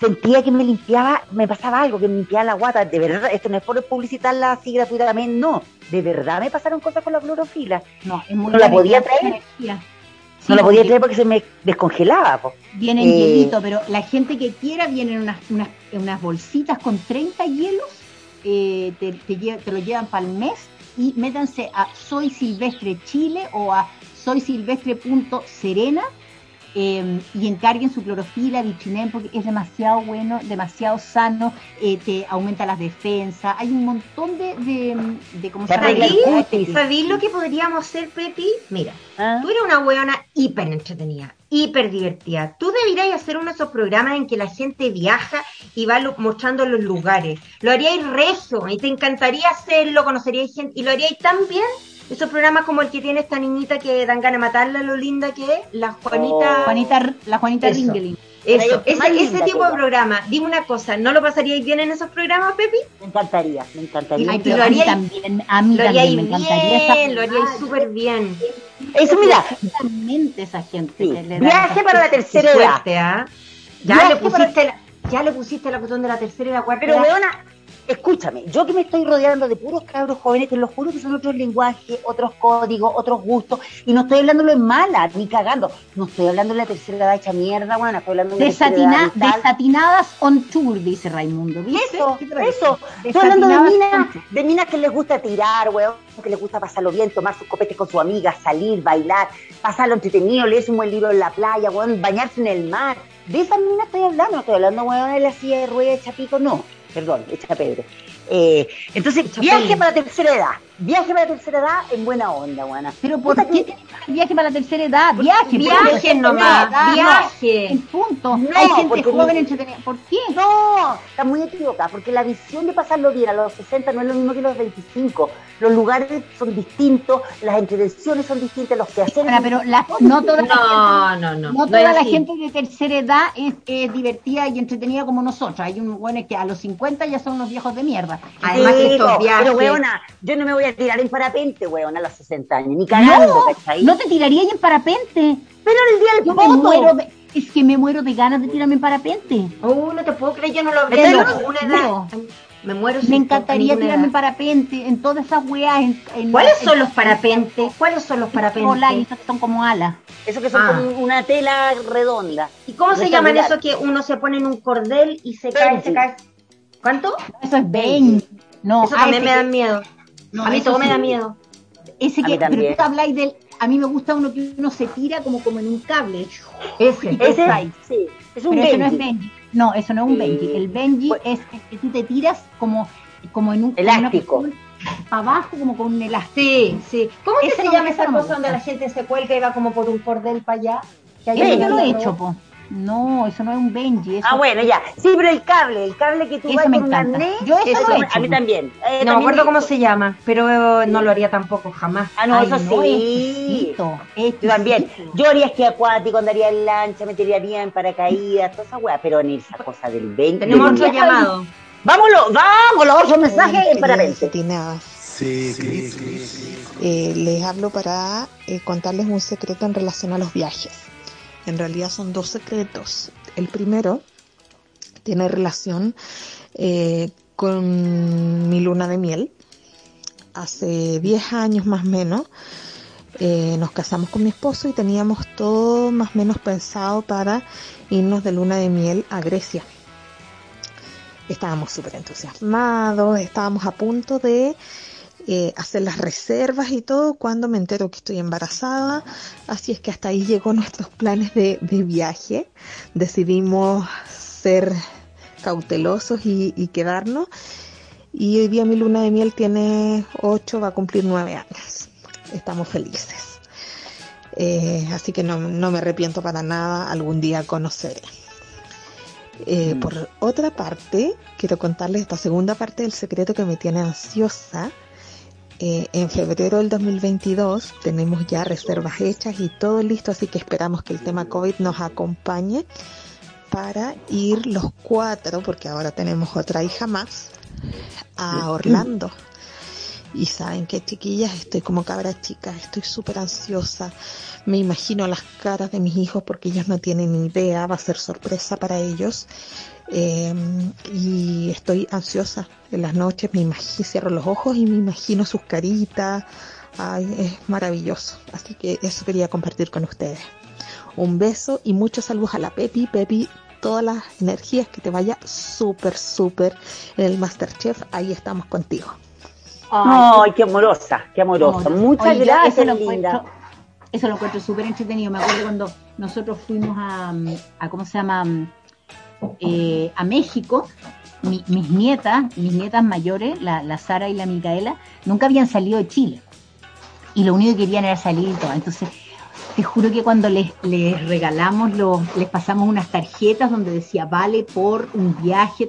sentía que me limpiaba, me pasaba algo, que me limpiaba la guata. De verdad, esto no es por publicitarla así gratuitamente, no. De verdad me pasaron cosas con la clorofila. No, es muy no la podía traer. Sí, no la podía traer porque se me descongelaba. Po. Viene en hielito, pero la gente que quiera vienen unas bolsitas con 30 hielos, te lo llevan para el mes. Y métanse a Soy Silvestre Chile o a soysilvestre.serena y encarguen su clorofila, bichinen, porque es demasiado bueno, demasiado sano, te aumenta las defensas, hay un montón de ¿cómo se llama? ¿Sabéis lo que podríamos hacer, Pepi? Mira, tú eres una huevona hiper entretenida, hiper divertida. Tú deberías hacer uno de esos programas en que la gente viaja y va mostrando los lugares. Lo haríais regio y te encantaría hacerlo, conoceríais gente y lo haríais tan bien. Esos programas como el que tiene esta niñita que dan ganas de matarla, lo linda que es, la Juanita... la Juanita Ringling. Eso, ese tipo de programa. Dime una cosa, ¿no lo pasaríais bien en esos programas, Pepi? Me encantaría. Ay, pero a mí también me encantaría. Lo haríais súper bien. Eso, mira. Exactamente esa gente. Sí. Viaje para la tercera edad. Ya le pusiste la botón de la tercera y la cuarta. Pero, weona... Escúchame, yo que me estoy rodeando de puros cabros jóvenes, te lo juro que son otros lenguajes, otros códigos, otros gustos, y no estoy hablándolo en mala, ni cagando, no estoy hablando de la tercera edad hecha mierda, bueno, estoy hablando de desatinadas on tour, dice Raimundo, ¿viste? Eso, estoy hablando de minas que les gusta tirar, weón, que les gusta pasarlo bien, tomar sus copetes con su amiga, salir, bailar, pasarlo entretenido, leerse un buen libro en la playa, weón, bañarse en el mar, de esas minas estoy hablando, no estoy hablando, weón, de la silla de ruedas, chapico, no. Perdón, echa Pedro. Entonces, viaje para la tercera edad en buena onda, Juana. Pero ¿por qué tiene viaje para la tercera edad? Viaje nomás. En punto. No, hay gente joven entretenida. ¿Por qué? No, está muy equivocada, porque la visión de pasarlo bien a los 60 no es lo mismo que a los 25. Los lugares son distintos, las entretenciones son distintas, los que hacen... No toda la gente de tercera edad es divertida y entretenida como nosotros. Hay unos buenos que a los 50 ya son unos viejos de mierda. Además, estos viajes... Pero, weona, yo no me voy a tirar en parapente, weona, a los 60 años. Ni cagando, no, ¿cachai? No te tiraría en parapente. Pero el día del voto... Es que me muero de ganas de tirarme en parapente. Oh, no te puedo creer, yo no lo veo. Me muero. Me encantaría tirarme en parapente, en todas esas weas. ¿Cuáles son los parapentes? Hola, esos que son como alas. Esos que son como una tela redonda. ¿Y cómo se llaman esos que uno se pone en un cordel y se cae? ¿Cuánto? Eso es benji. No, eso también me da miedo. A mí todo me da miedo. Ese que tú habláis del... A mí me gusta uno que uno se tira como en un cable. Ese sí, es un benji. Eso no es benji. No, eso no es un benji. El benji es que tú te tiras como en un elástico. Para abajo, como con un elástico. Sí. ¿Cómo se llama esa cosa donde la gente se cuelga y va como por un cordel para allá? Que yo lo he hecho, po. No, eso no es un Benji. Eso... Ah, bueno, ya. Sí, pero el cable que tú vas con una net. Yo eso lo he hecho. A mí también. No me acuerdo cómo se llama, pero no lo haría tampoco, jamás. Ah, no, ay, eso no, sí. Yo también. Yo haría esquí acuático, andaría en lancha, me tiraría en paracaídas, toda esa weá, pero en esa cosa del Benji. Tenemos otro llamado. Vámonos, otro mensaje en parapente. Sí. Les hablo para contarles un secreto en relación a los viajes. En realidad son dos secretos. El primero tiene relación con mi luna de miel. Hace 10 años más o menos nos casamos con mi esposo y teníamos todo más o menos pensado para irnos de luna de miel a Grecia. Estábamos súper entusiasmados, estábamos a punto de... hacer las reservas y todo cuando me entero que estoy embarazada, así es que hasta ahí llegó nuestros planes de viaje. Decidimos ser cautelosos y quedarnos, y hoy día mi luna de miel tiene 8, va a cumplir 9 años. Estamos felices, así que no me arrepiento para nada, algún día conoceré. Por otra parte, quiero contarles esta segunda parte del secreto que me tiene ansiosa. En febrero del 2022 tenemos ya reservas hechas y todo listo, así que esperamos que el tema COVID nos acompañe para ir los 4, porque ahora tenemos otra hija más, a Orlando. Y saben qué, chiquillas, estoy como cabra chica, estoy súper ansiosa. Me imagino las caras de mis hijos porque ellos no tienen ni idea, va a ser sorpresa para ellos. Y estoy ansiosa. En las noches me imagino, cierro los ojos y me imagino sus caritas. Ay, es maravilloso. Así que eso quería compartir con ustedes. Un beso y muchos saludos a la Pepi. Pepi, todas las energías, que te vaya súper, súper en el MasterChef. Ahí estamos contigo. Ay, qué amorosa. Muchas oye, gracias, linda. Eso lo encuentro súper entretenido. Me acuerdo cuando nosotros fuimos a ¿cómo se llama? A México, mis nietas mayores, la Sara y la Micaela, nunca habían salido de Chile y lo único que querían era salir y todo. Entonces te juro que cuando les regalamos, les pasamos unas tarjetas donde decía vale por un viaje,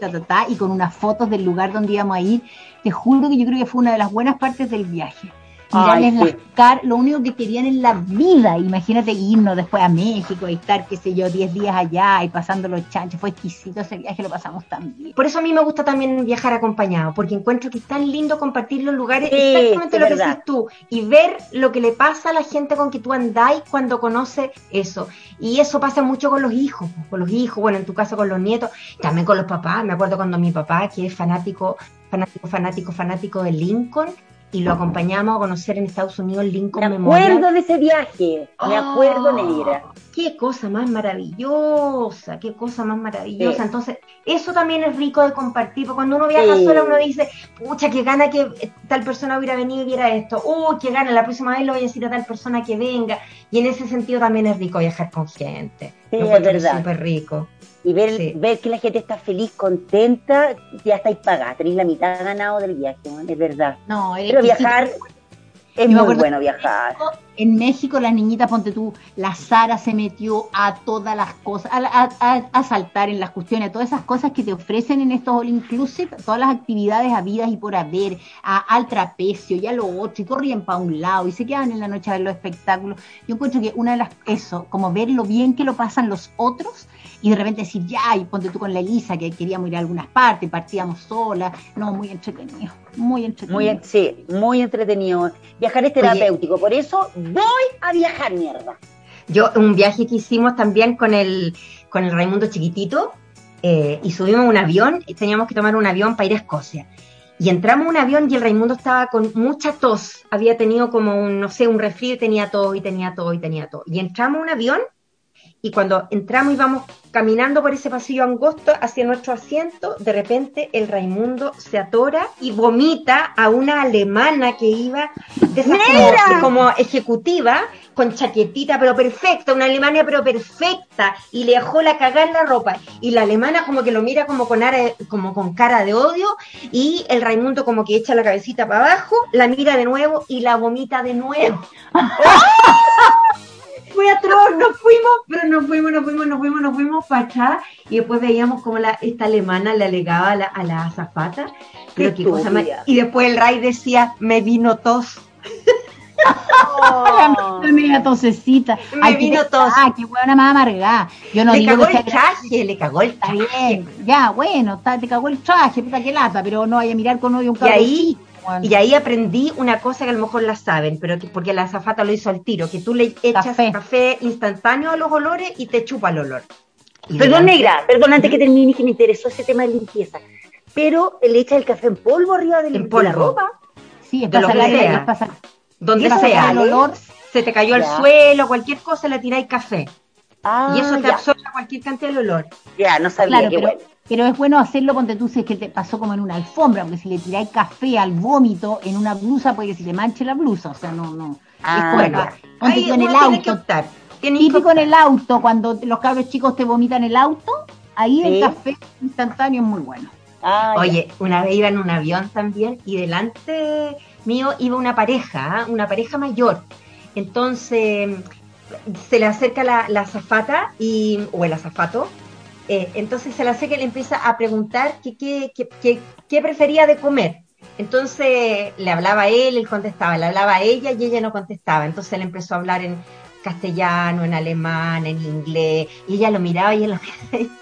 y con unas fotos del lugar donde íbamos a ir, te juro que yo creo que fue una de las buenas partes del viaje. Mirarles las caras, lo único que querían en la vida, imagínate irnos después a México y estar, qué sé yo, 10 días allá y pasando los chanchos, fue exquisito ese viaje, lo pasamos tan bien. Por eso a mí me gusta también viajar acompañado, porque encuentro que es tan lindo compartir los lugares, exactamente lo que decís tú, y ver lo que le pasa a la gente con que tú andáis cuando conoce eso, y eso pasa mucho con los hijos, bueno, en tu caso con los nietos, también con los papás. Me acuerdo cuando mi papá, que es fanático de Lincoln, y lo acompañamos a conocer en Estados Unidos Lincoln Memorial. Me acuerdo de ese viaje, Neira. Qué cosa más maravillosa. Sí. Entonces, eso también es rico de compartir, porque cuando uno viaja sola uno dice, pucha, qué gana que tal persona hubiera venido y viera esto, qué gana, la próxima vez lo voy a decir a tal persona que venga, y en ese sentido también es rico viajar con gente. Sí, es verdad. Súper rico. Y ver que la gente está feliz, contenta, ya estáis pagada, tenéis la mitad ganado del viaje, ¿no? Es verdad. No, pero viajar es muy bueno viajar. En México las niñitas, ponte tú, la Sara se metió a todas las cosas, a saltar en las cuestiones, a todas esas cosas que te ofrecen en estos all inclusive, todas las actividades habidas y por haber, al trapecio y a lo otro, y corrían para un lado y se quedaban en la noche a ver los espectáculos. Yo encuentro que como ver lo bien que lo pasan los otros, y de repente decir, ya, y ponte tú con la Elisa, que queríamos ir a algunas partes, partíamos solas, no, muy entretenido. Muy entretenido. Viajar es terapéutico. Oye, por eso voy a viajar, mierda. Yo, un viaje que hicimos también con el Raimundo chiquitito, y subimos a un avión, y teníamos que tomar un avión para ir a Escocia. Y entramos a un avión y el Raimundo estaba con mucha tos, había tenido como un resfrío y tenía tos. Y entramos a un avión, y cuando entramos y vamos caminando por ese pasillo angosto hacia nuestro asiento, de repente el Raimundo se atora y vomita a una alemana que iba de esas como ejecutiva, con chaquetita, pero perfecta, una alemana pero perfecta, y le dejó la cagada en la ropa, y la alemana como que lo mira como con cara de odio, y el Raimundo como que echa la cabecita para abajo, la mira de nuevo y la vomita de nuevo. fue atroz, nos fuimos, pero nos fuimos para allá, y después veíamos como esta alemana le alegaba a la azafata, pero qué cosa más, y después el Ray decía, me vino tos. Oh. Mira, tosecita. Me vino tos. Ah, qué buena más amargada. Yo no le digo cagó que el traje, le cagó el traje. Está bien, ya, bueno, te cagó el traje, puta que lata, pero no vaya a mirar con odio un cabrón. Y ahí aprendí una cosa que a lo mejor la saben, pero porque la azafata lo hizo al tiro, que tú le echas café instantáneo a los olores y te chupa el olor. Perdón, negra, perdón, antes que termine, que me interesó ese tema de limpieza. Pero le echas el café en polvo arriba de la ropa. Sí, es pasar la idea, pasar. Donde sea, el olor, se te cayó al suelo, cualquier cosa, le tiráis café. Ah, y eso te absorbe cualquier cantidad de olor. Ya, no sabía, claro, qué bueno. Pero es bueno hacerlo, ponte tú, si es que te pasó como en una alfombra, porque si le tiráis café al vómito en una blusa, puede que se le manche la blusa, o sea, no. Ah, es bueno. Ponte tú en el auto. Típico en el auto, cuando los cabros chicos te vomitan el auto, ahí el café instantáneo es muy bueno. Ah, oye, una vez iba en un avión también, y delante mío iba una pareja mayor. Entonces se le acerca la azafata o el azafato, entonces se le acerca y le empieza a preguntar qué prefería de comer. Entonces le hablaba a él contestaba, le hablaba a ella y ella no contestaba. Entonces le empezó a hablar en castellano, en alemán, en inglés, y ella lo miraba y de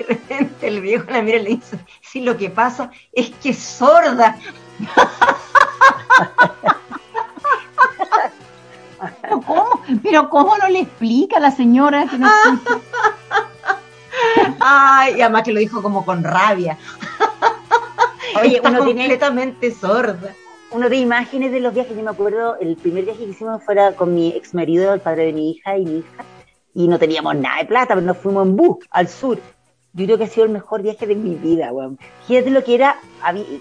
repente el viejo la mira y le dice, sí, lo que pasa es que es sorda. ¿Pero cómo no le explica a la señora? Que no Ay, y además que lo dijo como con rabia. Oye, está completamente sorda. Uno ve imágenes de los viajes. Yo me acuerdo, el primer viaje que hicimos fuera con mi ex marido, el padre de mi hija, y no teníamos nada de plata, pero nos fuimos en bus al sur. Yo creo que ha sido el mejor viaje de mi vida, weón. Fíjate lo que era,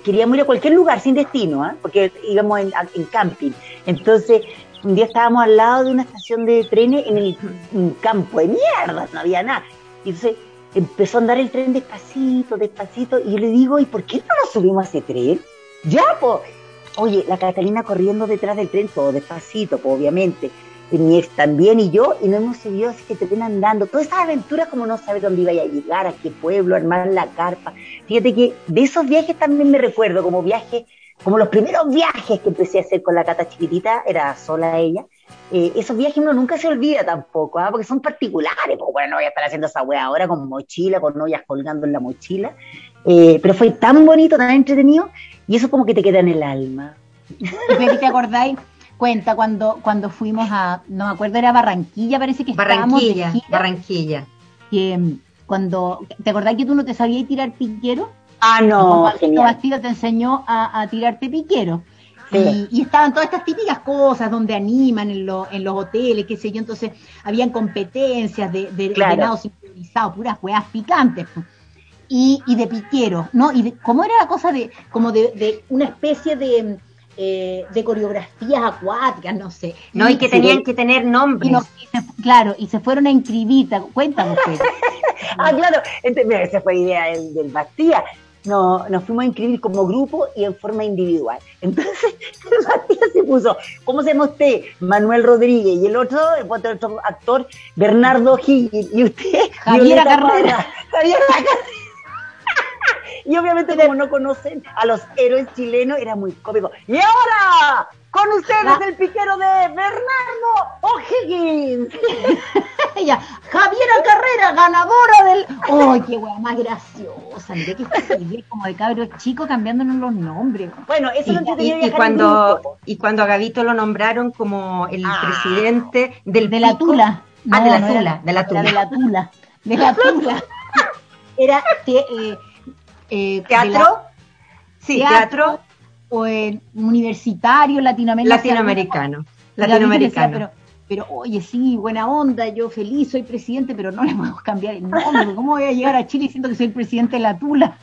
queríamos ir a cualquier lugar sin destino, porque íbamos en camping. Entonces, un día estábamos al lado de una estación de trenes en un campo de mierda, no había nada. Y entonces empezó a andar el tren despacito, y yo le digo, ¿y por qué no nos subimos a ese tren? Ya, po. Oye, la Catalina corriendo detrás del tren, todo despacito, pues, obviamente. Mi ex también y yo, y no hemos subido, así que te ven andando. Todas esas aventuras, como no sabes dónde iba a llegar, a qué pueblo, armar la carpa. Fíjate que de esos viajes también me recuerdo, como los primeros viajes que empecé a hacer con la Cata chiquitita, era sola ella. Esos viajes uno nunca se olvida tampoco, porque son particulares. Porque, bueno, no voy a estar haciendo esa wea ahora con mochila, con ollas colgando en la mochila. Pero fue tan bonito, tan entretenido. Y eso como que te queda en el alma. ¿Y te acordáis? Cuenta cuando fuimos no me acuerdo, era Barranquilla, parece que estábamos de gira. Barranquilla. Que cuando, ¿te acordás que tú no te sabías tirar piquero? Ah, no, genial. Bastida te enseñó a tirarte piquero. Sí. Y estaban todas estas típicas cosas donde animan en los hoteles, qué sé yo. Entonces, habían competencias de claro, sincronizado, puras hueás picantes. Y de piquero, ¿no? Y cómo era la cosa de una especie de coreografías acuáticas, no sé. No, y que tenían que tener nombres. Y se fueron a inscribir, cuéntanos. Claro, esa fue idea del Bastía. No, nos fuimos a inscribir como grupo y en forma individual. Entonces, el Bastía se puso, ¿cómo se llama usted? Manuel Rodríguez. Y el otro actor, Bernardo Gil. Y usted, Javiera Carrera. Y obviamente, como no conocen a los héroes chilenos, era muy cómico. ¡Y ahora! ¡Con ustedes el piquero de Bernardo O'Higgins! Ella, Javiera Carrera, ganadora del... ¡Ay, qué wea más graciosa! Mirá que fue como de cabros chicos cambiándonos los nombres. Bueno, eso es lo que yo y cuando a Gavito lo nombraron como el presidente del de la Tula. No, de la Tula. Era... teatro o universitario latinoamericano. Pero oye, sí, buena onda, yo feliz, soy presidente, pero no le podemos cambiar el nombre. ¿Cómo voy a llegar a Chile diciendo que soy el presidente de la Tula?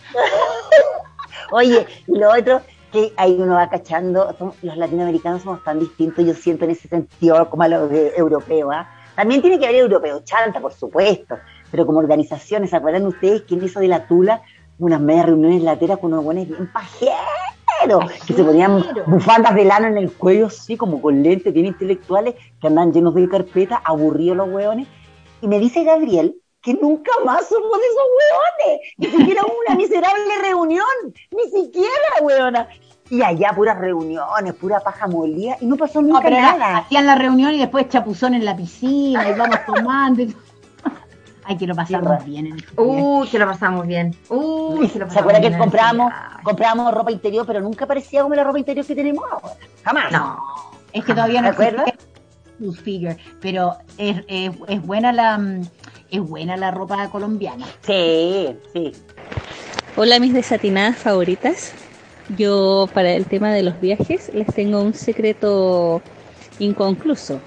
Oye, y lo otro que ahí uno va cachando, los latinoamericanos somos tan distintos, yo siento, en ese sentido, como a los europeos, También tiene que haber europeo chanta, por supuesto, pero como organizaciones, ¿se acuerdan ustedes quién hizo de la Tula unas medias reuniones lateras con unos buenos bien pajeros, claro, que se ponían bufandas de lana en el cuello, así como con lentes bien intelectuales, que andan llenos de carpeta, aburridos los hueones. Y me dice Gabriel que nunca más somos de esos hueones, ni siquiera una miserable reunión, ni siquiera, hueona. Y allá puras reuniones, pura paja molida, y no pasó nunca nada. Hacían la reunión y después chapuzón en la piscina, y vamos tomando. Ay, que lo pasamos bien. Que lo pasamos bien. ¿Se acuerdan que comprábamos ropa interior, pero nunca parecía como la ropa interior que tenemos ahora? Jamás. No, es que todavía no existe Full Figure, pero es buena la ropa colombiana. Sí, sí. Hola, mis desatinadas favoritas. Yo, para el tema de los viajes, les tengo un secreto inconcluso.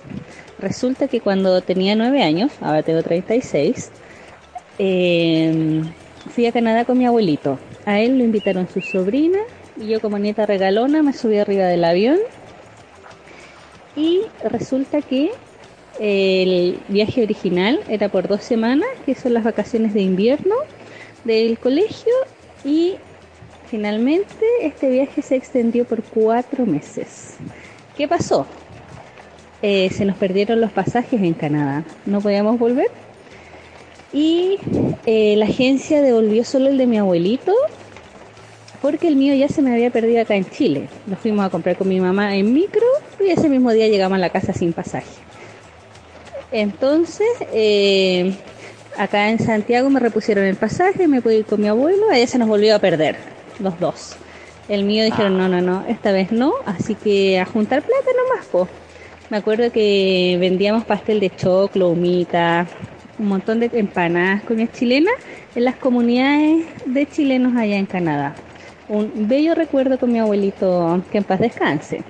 Resulta que cuando tenía 9 años, ahora tengo 36, fui a Canadá con mi abuelito. A él lo invitaron su sobrina y yo, como nieta regalona, me subí arriba del avión. Y resulta que el viaje original era por 2 semanas, que son las vacaciones de invierno del colegio, y finalmente este viaje se extendió por 4 meses. ¿Qué pasó? Se nos perdieron los pasajes en Canadá, no podíamos volver, y la agencia devolvió solo el de mi abuelito, porque el mío ya se me había perdido acá en Chile. Lo fuimos a comprar con mi mamá en micro y ese mismo día llegamos a la casa sin pasaje. Entonces, acá en Santiago me repusieron el pasaje, me pude ir con mi abuelo, allá se nos volvió a perder, los dos. El mío dijeron, no, esta vez no, así que a juntar plata nomás, po. Me acuerdo que vendíamos pastel de choclo, humita, un montón de empanadas, comidas chilenas, en las comunidades de chilenos allá en Canadá. Un bello recuerdo con mi abuelito, que en paz descanse.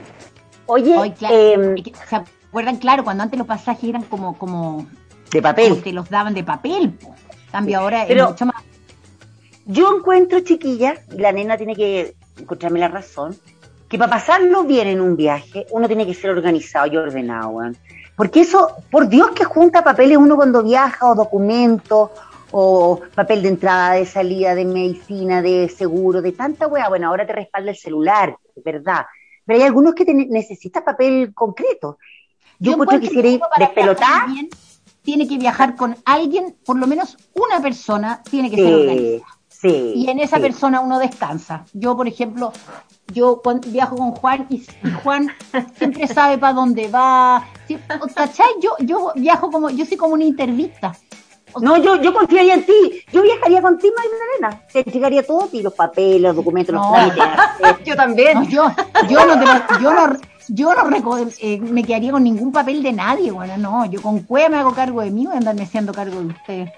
Oye, claro, ¿se acuerdan? Claro, cuando antes los pasajes eran como de papel, como te los daban de papel, pues. Cambio ahora, pero es mucho más. Yo encuentro, chiquilla, la nena tiene que encontrarme la razón, que para pasarlo bien en un viaje uno tiene que ser organizado y ordenado, ¿eh? Porque eso, por Dios, que junta papeles uno cuando viaja, o documentos, o papel de entrada, de salida, de medicina, de seguro, de tanta weá. Bueno, ahora te respalda el celular, es verdad. Pero hay algunos que necesitas papel concreto. Yo encuentro que si eres despelotada, tiene que viajar con alguien, por lo menos una persona tiene que ser organizada. Sí, y en esa persona uno descansa. Yo, por ejemplo, viajo con Juan y Juan siempre sabe para dónde va. ¿Cachai? Yo viajo como, yo soy como una intervista. No, yo confiaría en ti. Yo viajaría contigo, Magdalena. Te llegaría todo, y los papeles, los documentos, los trámites. Yo también. No, yo no me quedaría con ningún papel de nadie. Bueno, no, yo con cueva me hago cargo de mí, voy a andarme haciendo cargo de ustedes.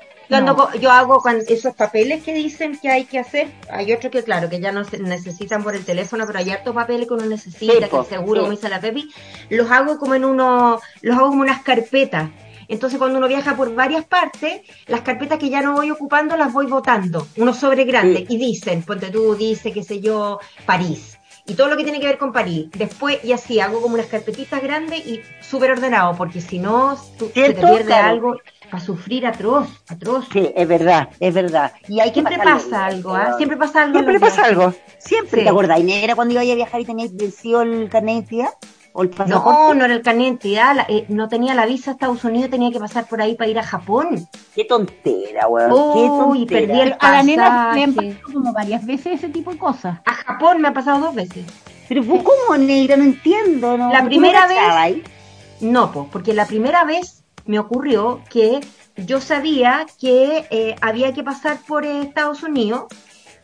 Yo hago con esos papeles que dicen que hay que hacer. Hay otros que, claro, que ya no se necesitan por el teléfono, pero hay hartos papeles que uno necesita, que seguro, como dice la Pepi, los hago como unas carpetas. Entonces, cuando uno viaja por varias partes, las carpetas que ya no voy ocupando las voy botando, unos sobres grandes, y dicen, ponte tú, dice, qué sé yo, París, y todo lo que tiene que ver con París. Después, y así, hago como unas carpetitas grandes y súper ordenado, porque si no, se te pierde algo. A sufrir atroz. Sí, es verdad. Y hay que Siempre pasa algo. ¿Te acordás? ¿Y no era cuando iba a viajar y tenía vencido el carnet de identidad? ¿O el pasaporte? No era el carnet de identidad. No tenía la visa a Estados Unidos, tenía que pasar por ahí para ir a Japón. ¡Qué tontera, weón! Y perdí el pasaje. A la nena le han pasado como varias veces ese tipo de cosas. A Japón me ha pasado 2 veces. Pero vos, ¿cómo, negra? No entiendo. No. La primera vez... Ahí? No, porque la primera vez me ocurrió que yo sabía que había que pasar por Estados Unidos,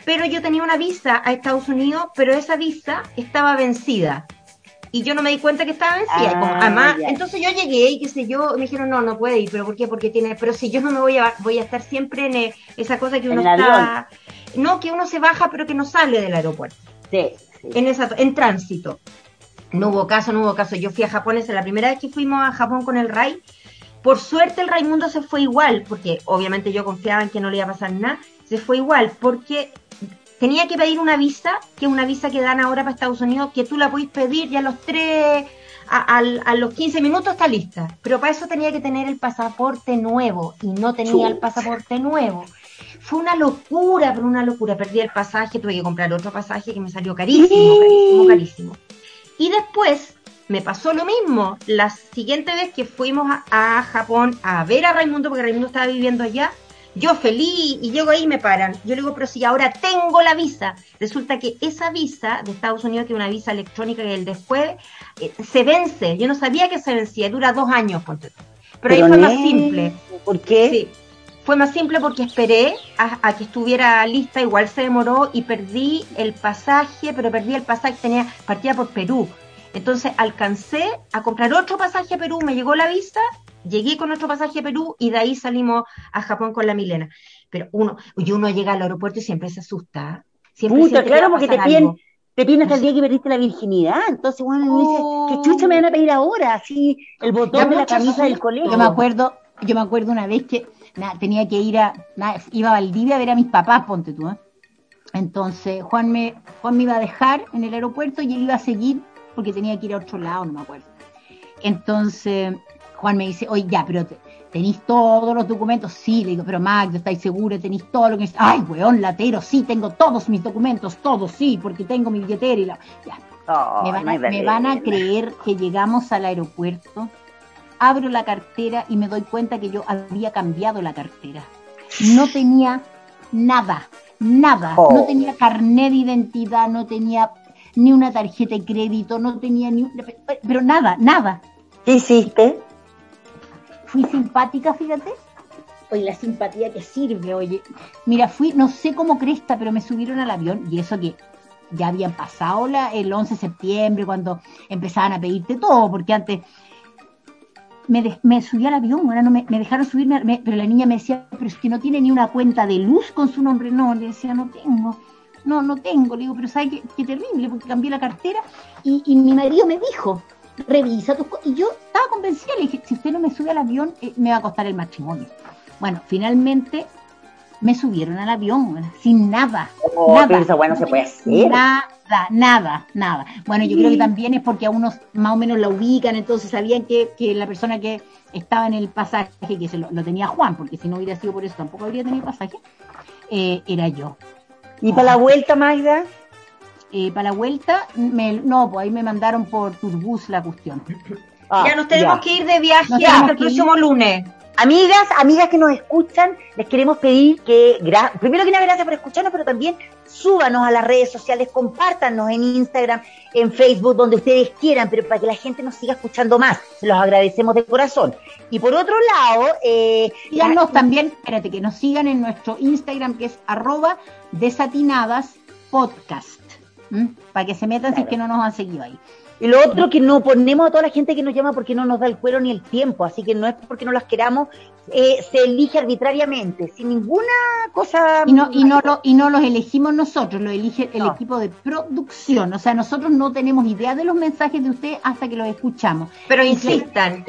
pero yo tenía una visa a Estados Unidos, pero esa visa estaba vencida. Y yo no me di cuenta que estaba vencida. Entonces yo llegué y qué sé yo, me dijeron, no puede ir, pero ¿por qué? Porque tiene, pero si yo no me voy a estar siempre en esa cosa que uno está... Avión. No, que uno se baja, pero que no sale del aeropuerto. Sí. En tránsito. No hubo caso. Yo fui a Japón, esa es la primera vez que fuimos a Japón con el Rai. Por suerte el Raimundo se fue igual, porque obviamente yo confiaba en que no le iba a pasar nada. Se fue igual, porque tenía que pedir una visa, que es una visa que dan ahora para Estados Unidos, que tú la podés pedir y a los 15 minutos está lista. Pero para eso tenía que tener el pasaporte nuevo, y no tenía el pasaporte nuevo. Fue una locura, pero una locura. Perdí el pasaje, tuve que comprar otro pasaje que me salió carísimo, carísimo, carísimo. Y después me pasó lo mismo. La siguiente vez que fuimos a Japón a ver a Raimundo, porque Raimundo estaba viviendo allá, yo feliz, y llego ahí y me paran. Yo le digo, pero si ahora tengo la visa. Resulta que esa visa de Estados Unidos, que es una visa electrónica, que el después se vence. Yo no sabía que se vencía, dura 2 años. Pero ahí fue más simple. ¿Por qué? Sí. Fue más simple porque esperé a que estuviera lista, igual se demoró y perdí el pasaje, pero perdí el pasaje, tenía partida por Perú. Entonces alcancé a comprar otro pasaje a Perú, me llegó la visa, llegué con otro pasaje a Perú y de ahí salimos a Japón con la Milena. Pero uno llega al aeropuerto y siempre se asusta. Siempre claro, porque te piden hasta el día que perdiste la virginidad. Entonces, bueno, dice, ¿qué chucha me van a pedir ahora? Así, el botón de la camisa del colegio. Yo me acuerdo una vez que tenía que ir iba a Valdivia a ver a mis papás, ponte tú, ¿eh? Entonces Juan me iba a dejar en el aeropuerto y él iba a seguir porque tenía que ir a otro lado, no me acuerdo. Entonces Juan me dice, oye, ya, pero ¿tenís todos los documentos? Sí, le digo, pero Magda, ¿estáis segura? ¿Tenís todo lo que...? Ay, weón, latero, sí, tengo todos mis documentos, todos, sí, porque tengo mi billetera y la... Ya. Oh, me van a creer que llegamos al aeropuerto, abro la cartera y me doy cuenta que yo había cambiado la cartera. No tenía nada. Oh. No tenía carnet de identidad, no tenía ni una tarjeta de crédito, no tenía ni... Pero nada. ¿Qué hiciste? Fui simpática, fíjate. Oye, la simpatía que sirve, oye. Mira, fui, no sé cómo cresta, pero me subieron al avión y eso que... Ya habían pasado el 11 de septiembre cuando empezaban a pedirte todo, porque antes... Me subí al avión, ahora me dejaron subirme, pero la niña me decía, pero es que no tiene ni una cuenta de luz con su nombre. No, le decía, no tengo, le digo, pero ¿sabes qué terrible? Porque cambié la cartera y mi marido me dijo, revisa tus cosas, y yo estaba convencida, le dije, si usted no me sube al avión, me va a costar el matrimonio. Bueno, finalmente me subieron al avión, ¿verdad? Sin nada. Oh, nada. Pero eso, bueno, se puede hacer. Nada. Bueno, yo creo que también es porque a unos más o menos la ubican, entonces sabían que la persona que estaba en el pasaje, que se lo tenía Juan, porque si no hubiera sido por eso tampoco habría tenido pasaje, era yo. ¿Y para la vuelta, Magda? Para la vuelta, pues ahí me mandaron por Turbus la cuestión. Ya nos tenemos que ir de viaje hasta el próximo lunes. Amigas que nos escuchan, les queremos pedir que, primero que nada, gracias por escucharnos, pero también súbanos a las redes sociales, compártanos en Instagram, en Facebook, donde ustedes quieran, pero para que la gente nos siga escuchando más. Se los agradecemos de corazón. Y por otro lado... síganos también, espérate, que nos sigan en nuestro Instagram, que es @desatinadaspodcast, para que se metan si es que no nos han seguido ahí. Y lo otro, que no ponemos a toda la gente que nos llama porque no nos da el cuero ni el tiempo, así que no es porque no las queramos, se elige arbitrariamente, sin ninguna cosa... Y no los elegimos nosotros, lo elige el equipo de producción, o sea, nosotros no tenemos idea de los mensajes de ustedes hasta que los escuchamos. Pero insistan,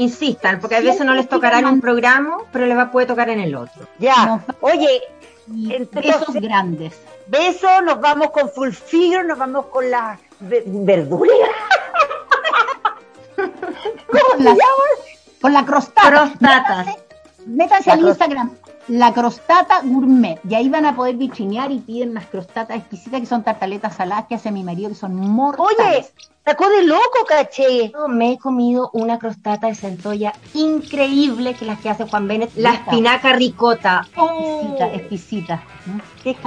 porque a veces no les tocará en un programa, pero les puede tocar en el otro. Ya, oye... Besos grandes. Besos, nos vamos con Full Figure, nos vamos con la verdura. Con la crostata. Métanse al Instagram, la crostata gourmet, y ahí van a poder vitrinear y piden unas crostatas exquisitas que son tartaletas saladas que hace mi marido, que son mortales. Oye, sacó de loco, caché. Me he comido una crostata de centolla increíble, que las que hace Juan Bennett, la espinaca ricota. Exquisita.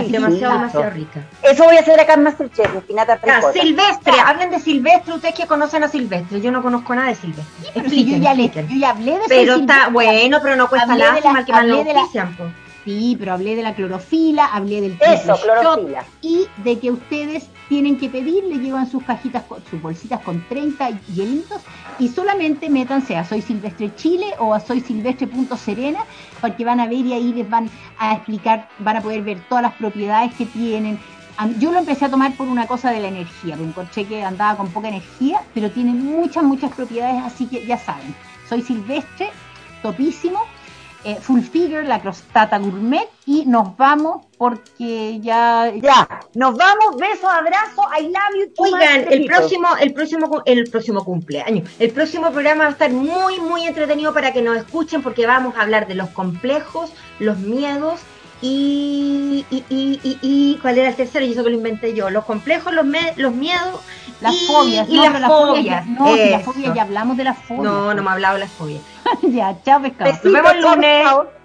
Demasiado rica. Eso voy a hacer acá en MasterChef, espinaca ricota. Silvestre, hablen de Silvestre, ustedes que conocen a Silvestre, yo no conozco nada de Silvestre. Sí, pero yo ya hablé de Silvestre. Pero está bueno, pero no cuesta nada, mal que mal lo ofician. Sí, pero hablé de la clorofila, hablé del clorofila. Y de que ustedes tienen que pedir, le llevan sus cajitas, sus bolsitas con 30 hielitos y solamente métanse a Soy Silvestre Chile o a soysilvestre.serena, porque van a ver y ahí les van a explicar, van a poder ver todas las propiedades que tienen. Yo lo empecé a tomar por una cosa de la energía, por un corché que andaba con poca energía, pero tiene muchas propiedades, así que ya saben, Soy Silvestre, topísimo. Full Figure, la crostata gourmet, y nos vamos porque ya nos vamos. Besos, abrazos, I love you. Oigan, el próximo cumpleaños, el próximo programa va a estar muy muy entretenido para que nos escuchen, porque vamos a hablar de los complejos, los miedos y ¿Cuál era el tercero? Y eso que lo inventé yo. Los complejos, los miedos, las fobias. Y las fobias. No, las fobias, ya hablamos de las fobias. No, no me ha hablado de las fobias. Ya, chao, pescado. Nos vemos el lunes.